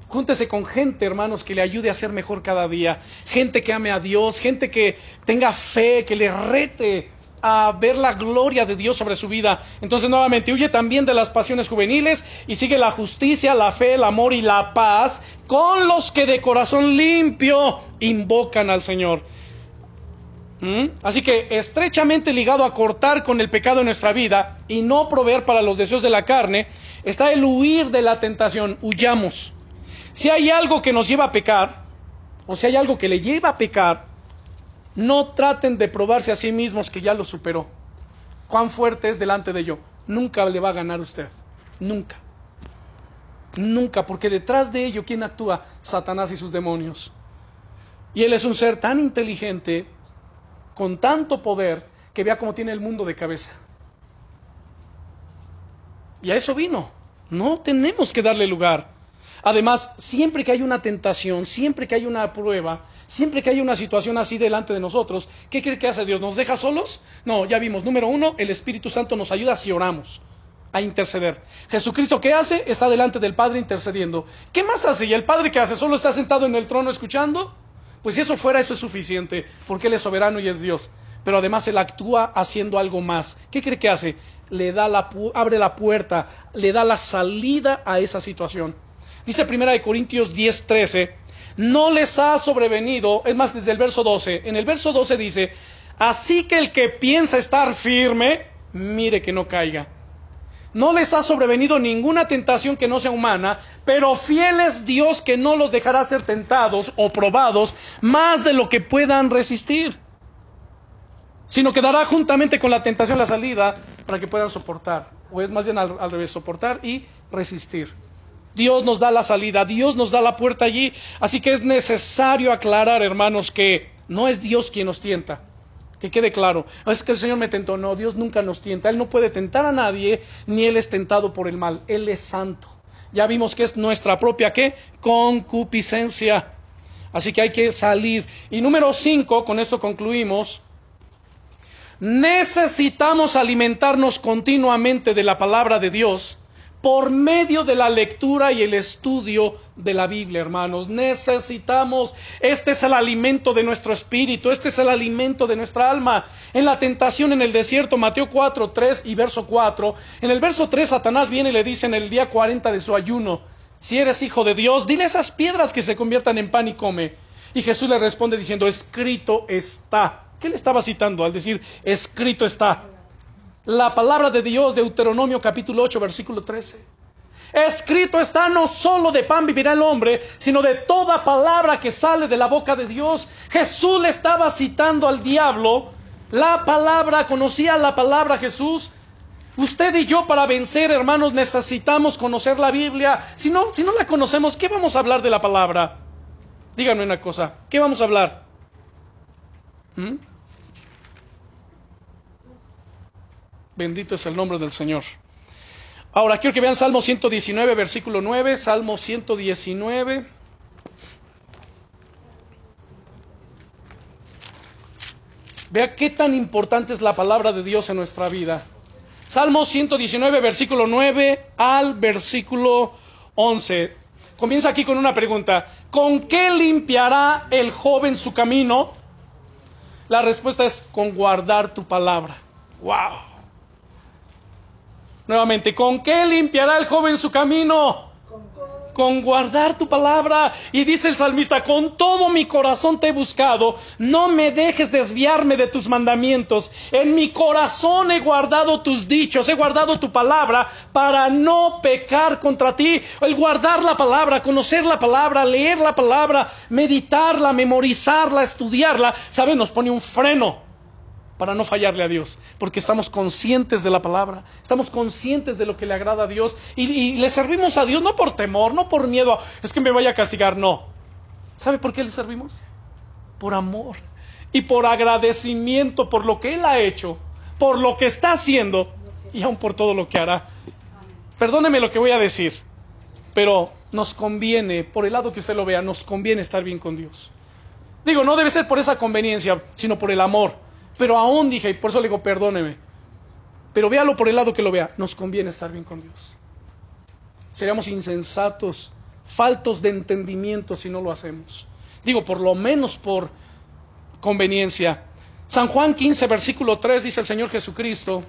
Júntese con gente, hermanos, que le ayude a ser mejor cada día. Gente que ame a Dios, gente que tenga fe, que le rete. a ver la gloria de Dios sobre su vida. Entonces, nuevamente, huye también de las pasiones juveniles y sigue la justicia, la fe, el amor y la paz con los que de corazón limpio invocan al Señor. Así que estrechamente ligado a cortar con el pecado en nuestra vida y no proveer para los deseos de la carne, está el huir de la tentación. Huyamos. Si hay algo que nos lleva a pecar, o si hay algo que le lleva a pecar, no traten de probarse a sí mismos que ya lo superó. Cuán fuerte es delante de yo. Nunca le va a ganar usted. Nunca. Nunca, porque detrás de ello, ¿quién actúa? Satanás y sus demonios. Y él es un ser tan inteligente, con tanto poder, que vea cómo tiene el mundo de cabeza. Y a eso vino. No tenemos que darle lugar. Además, siempre que hay una tentación, siempre que hay una prueba, siempre que hay una situación así delante de nosotros, ¿qué cree que hace Dios? ¿Nos deja solos? No, ya vimos. Número uno, el Espíritu Santo nos ayuda si oramos, a interceder. Jesucristo, ¿qué hace? Está delante del Padre intercediendo. ¿Qué más hace? ¿Y el Padre qué hace? ¿Solo está sentado en el trono escuchando? Pues si eso fuera, eso es suficiente, porque Él es soberano y es Dios. Pero además Él actúa haciendo algo más. ¿Qué cree que hace? Le da abre la puerta, le da la salida a esa situación. Dice 1 Corintios 10:13, no les ha sobrevenido, es más, desde el verso 12. En el verso 12 dice, así que el que piensa estar firme, mire que no caiga. No les ha sobrevenido ninguna tentación que no sea humana, pero fiel es Dios que no los dejará ser tentados o probados más de lo que puedan resistir, sino que dará juntamente con la tentación la salida para que puedan soportar, o es más bien al revés, soportar y resistir. Dios nos da la salida, Dios nos da la puerta allí, así que es necesario aclarar, hermanos, que no es Dios quien nos tienta. Que quede claro, es que el Señor me tentó. No, Dios nunca nos tienta. Él no puede tentar a nadie, ni Él es tentado por el mal. Él es santo. Ya vimos que es nuestra propia, ¿qué? Concupiscencia. Así que hay que salir. Y número 5, con esto concluimos. Necesitamos alimentarnos continuamente de la palabra de Dios por medio de la lectura y el estudio de la Biblia, hermanos. Necesitamos, este es el alimento de nuestro espíritu, este es el alimento de nuestra alma. En la tentación en el desierto, Mateo 4, 3 y verso 4. En el verso 3, Satanás viene y le dice en el día 40 de su ayuno, si eres hijo de Dios, dile a esas piedras que se conviertan en pan y come. Y Jesús le responde diciendo, escrito está. ¿Qué le estaba citando al decir, escrito está? La palabra de Dios, Deuteronomio capítulo 8, versículo 13. Escrito está, no solo de pan vivirá el hombre, sino de toda palabra que sale de la boca de Dios. Jesús le estaba citando al diablo la palabra, conocía la palabra Jesús. Usted y yo, para vencer, hermanos, necesitamos conocer la Biblia. Si no la conocemos, ¿qué vamos a hablar de la palabra? Díganme una cosa, ¿qué vamos a hablar? Bendito es el nombre del Señor. Ahora quiero que vean Salmo 119, versículo 9. Salmo 119. Vea qué tan importante es la palabra de Dios en nuestra vida. Salmo 119, versículo 9 al versículo 11. Comienza aquí con una pregunta. ¿Con qué limpiará el joven su camino? La respuesta es con guardar tu palabra. ¡Wow! Nuevamente, ¿con qué limpiará el joven su camino? Con guardar tu palabra. Y dice el salmista, con todo mi corazón te he buscado, no me dejes desviarme de tus mandamientos. En mi corazón he guardado tus dichos, he guardado tu palabra para no pecar contra ti. El guardar la palabra, conocer la palabra, leer la palabra, meditarla, memorizarla, estudiarla, ¿saben? Nos pone un freno para no fallarle a Dios, porque estamos conscientes de la palabra, estamos conscientes de lo que le agrada a Dios, y le servimos a Dios no por temor, no por miedo, es que me vaya a castigar, no. ¿Sabe por qué le servimos? Por amor, y por agradecimiento por lo que Él ha hecho, por lo que está haciendo, y aún por todo lo que hará. Perdóneme lo que voy a decir, pero nos conviene, por el lado que usted lo vea, nos conviene estar bien con Dios. Digo, no debe ser por esa conveniencia, sino por el amor. Pero aún dije, y por eso le digo, perdóneme, pero véalo por el lado que lo vea, nos conviene estar bien con Dios. Seríamos insensatos, faltos de entendimiento si no lo hacemos. Digo, por lo menos por conveniencia. San Juan 15, versículo 3, dice el Señor Jesucristo.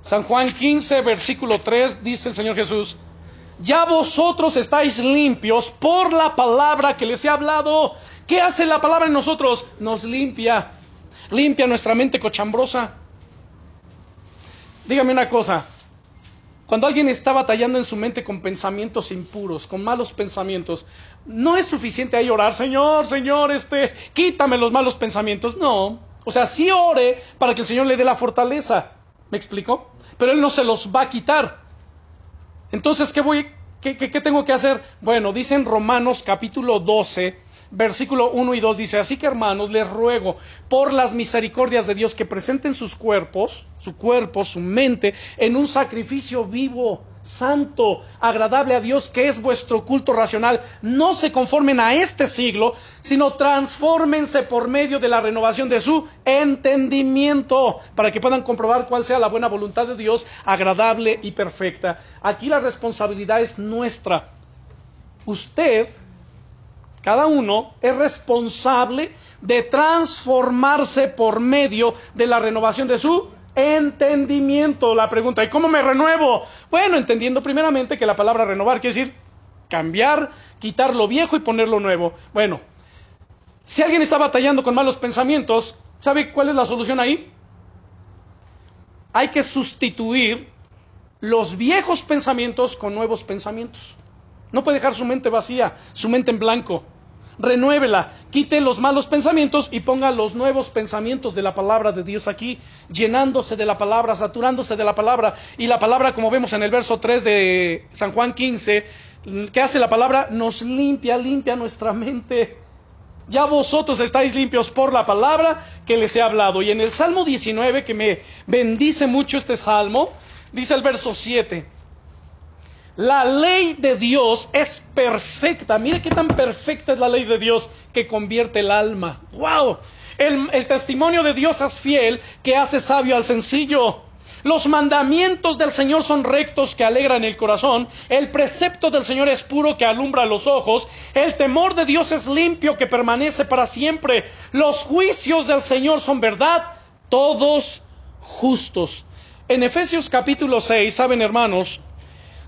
San Juan 15, versículo 3, dice el Señor Jesús: ya vosotros estáis limpios por la palabra que les he hablado. ¿Qué hace la palabra en nosotros? Nos limpia. Limpia nuestra mente cochambrosa. Dígame una cosa. Cuando alguien está batallando en su mente con pensamientos impuros, con malos pensamientos, ¿no es suficiente ahí orar? Señor, quítame los malos pensamientos. No. O sea, sí ore para que el Señor le dé la fortaleza. ¿Me explico? Pero Él no se los va a quitar. Entonces, ¿qué tengo que hacer? Bueno, dice en Romanos capítulo 12, versículo 1 y 2, dice: así que, hermanos, les ruego por las misericordias de Dios que presenten sus cuerpos, su cuerpo, su mente, en un sacrificio vivo, santo, agradable a Dios, que es vuestro culto racional. No se conformen a este siglo, sino transfórmense por medio de la renovación de su entendimiento, para que puedan comprobar cuál sea la buena voluntad de Dios, agradable y perfecta. Aquí la responsabilidad es nuestra. Usted, cada uno, es responsable de transformarse por medio de la renovación de su entendimiento. La pregunta: ¿y cómo me renuevo? Bueno, entendiendo primeramente que la palabra renovar quiere decir cambiar, quitar lo viejo y poner lo nuevo. Bueno, si alguien está batallando con malos pensamientos, ¿sabe cuál es la solución ahí? Hay que sustituir los viejos pensamientos con nuevos pensamientos. No puede dejar su mente vacía, su mente en blanco. Renuévela, quite los malos pensamientos y ponga los nuevos pensamientos de la palabra de Dios aquí, llenándose de la palabra, saturándose de la palabra. Y la palabra, como vemos en el verso 3 de San Juan 15, ¿qué hace la palabra? Nos limpia, limpia nuestra mente. Ya vosotros estáis limpios por la palabra que les he hablado. Y en el Salmo 19, que me bendice mucho este Salmo, dice el verso 7: la ley de Dios es perfecta. Mire qué tan perfecta es la ley de Dios, que convierte el alma. ¡Wow! El testimonio de Dios es fiel, que hace sabio al sencillo. Los mandamientos del Señor son rectos, que alegran el corazón. El precepto del Señor es puro, que alumbra los ojos. El temor de Dios es limpio, que permanece para siempre. Los juicios del Señor son verdad, todos justos. En Efesios capítulo 6, saben, hermanos,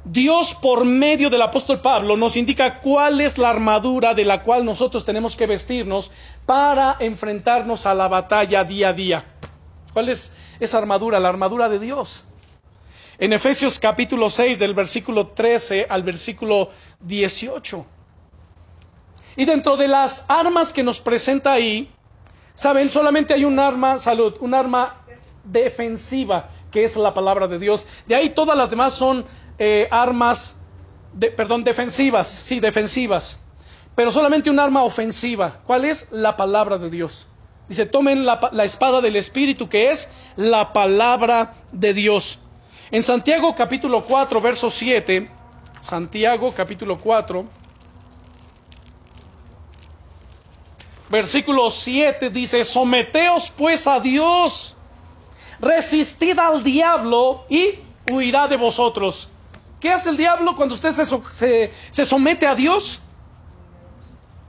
Dios, por medio del apóstol Pablo, nos indica cuál es la armadura de la cual nosotros tenemos que vestirnos para enfrentarnos a la batalla día a día. ¿Cuál es esa armadura? La armadura de Dios. En Efesios capítulo 6, del versículo 13 al versículo 18. Y dentro de las armas que nos presenta ahí, saben, solamente hay un arma, un arma defensiva, que es la palabra de Dios. De ahí todas las demás son defensivas, pero solamente un arma ofensiva. ¿Cuál es? La palabra de Dios. Dice: tomen la espada del Espíritu, que es la palabra de Dios. En Santiago capítulo 4, verso 7, Santiago capítulo 4, versículo 7, dice: someteos pues a Dios, resistid al diablo y huirá de vosotros. ¿Qué hace el diablo cuando usted se somete a Dios?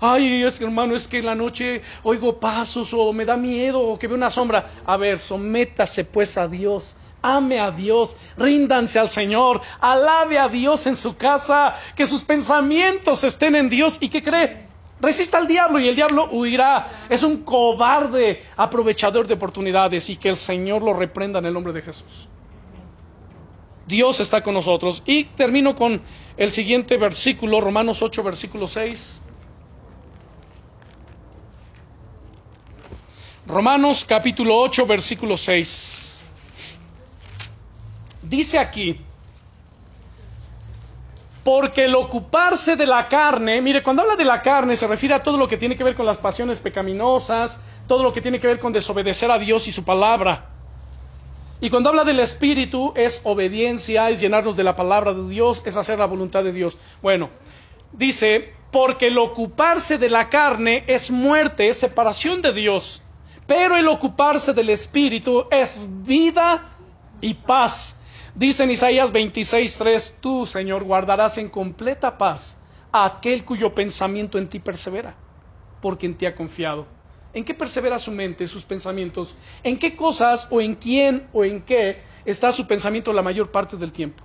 Ay, es que, hermano, es que en la noche oigo pasos, o me da miedo, o que veo una sombra. A ver, sométase pues a Dios, ame a Dios, ríndanse al Señor, alabe a Dios en su casa, que sus pensamientos estén en Dios. ¿Y qué cree? Resista al diablo y el diablo huirá. Es un cobarde, aprovechador de oportunidades, y que el Señor lo reprenda en el nombre de Jesús. Dios está con nosotros. Y termino con el siguiente versículo, Romanos 8, versículo 6. Romanos capítulo 8, versículo 6. Dice aquí: porque el ocuparse de la carne, mire, cuando habla de la carne se refiere a todo lo que tiene que ver con las pasiones pecaminosas, todo lo que tiene que ver con desobedecer a Dios y su palabra. Y cuando habla del Espíritu, es obediencia, es llenarnos de la palabra de Dios, es hacer la voluntad de Dios. Bueno, dice: porque el ocuparse de la carne es muerte, es separación de Dios. Pero el ocuparse del Espíritu es vida y paz. Dice en Isaías 26:3: tú, Señor, guardarás en completa paz a aquel cuyo pensamiento en ti persevera, porque en ti ha confiado. ¿En qué persevera su mente, sus pensamientos? ¿En qué cosas o en quién o en qué está su pensamiento la mayor parte del tiempo?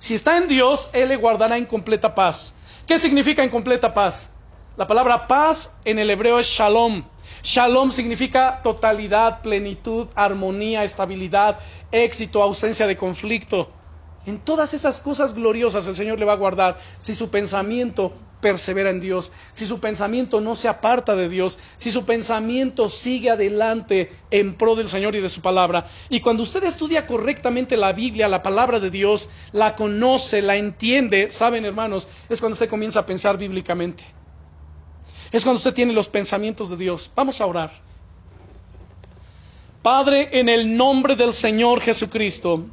Si está en Dios, Él le guardará en completa paz. ¿Qué significa en completa paz? La palabra paz en el hebreo es shalom. Shalom significa totalidad, plenitud, armonía, estabilidad, éxito, ausencia de conflicto. En todas esas cosas gloriosas el Señor le va a guardar si su pensamiento persevera en Dios, si su pensamiento no se aparta de Dios, si su pensamiento sigue adelante en pro del Señor y de su palabra. Y cuando usted estudia correctamente la Biblia, la palabra de Dios, la conoce, la entiende, saben hermanos, es cuando usted comienza a pensar bíblicamente. Es cuando usted tiene los pensamientos de Dios. Vamos a orar. Padre, en el nombre del Señor Jesucristo,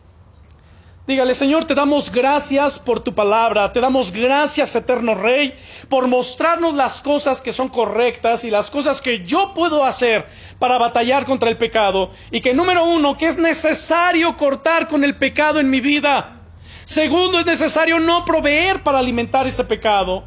dígale, Señor, te damos gracias por tu palabra, te damos gracias, eterno Rey, por mostrarnos las cosas que son correctas y las cosas que yo puedo hacer para batallar contra el pecado. Y que, número uno, que es necesario cortar con el pecado en mi vida. Segundo, es necesario no proveer para alimentar ese pecado.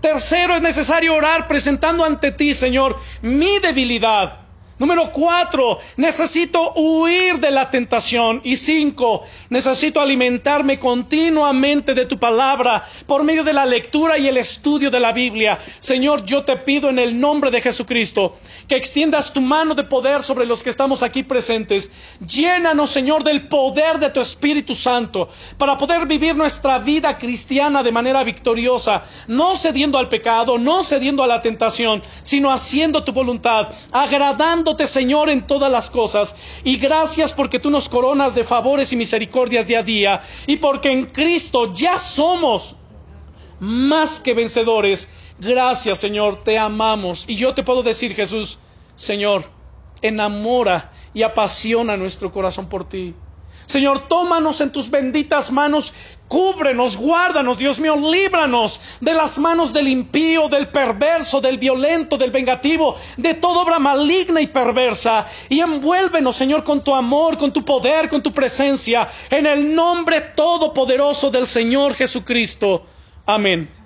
Tercero, es necesario orar presentando ante ti, Señor, mi debilidad. Número 4, necesito huir de la tentación. Y 5, necesito alimentarme continuamente de tu palabra por medio de la lectura y el estudio de la Biblia. Señor, yo te pido en el nombre de Jesucristo que extiendas tu mano de poder sobre los que estamos aquí presentes. Llénanos, Señor, del poder de tu Espíritu Santo para poder vivir nuestra vida cristiana de manera victoriosa, no cediendo al pecado, no cediendo a la tentación, sino haciendo tu voluntad, agradando Señor, en todas las cosas. Y gracias porque tú nos coronas de favores y misericordias día a día, y porque en Cristo ya somos más que vencedores. Gracias, Señor, te amamos. Y yo te puedo decir, Jesús, Señor, enamora y apasiona nuestro corazón por ti. Señor, tómanos en tus benditas manos, cúbrenos, guárdanos, Dios mío, líbranos de las manos del impío, del perverso, del violento, del vengativo, de toda obra maligna y perversa. Y envuélvenos, Señor, con tu amor, con tu poder, con tu presencia, en el nombre todopoderoso del Señor Jesucristo. Amén.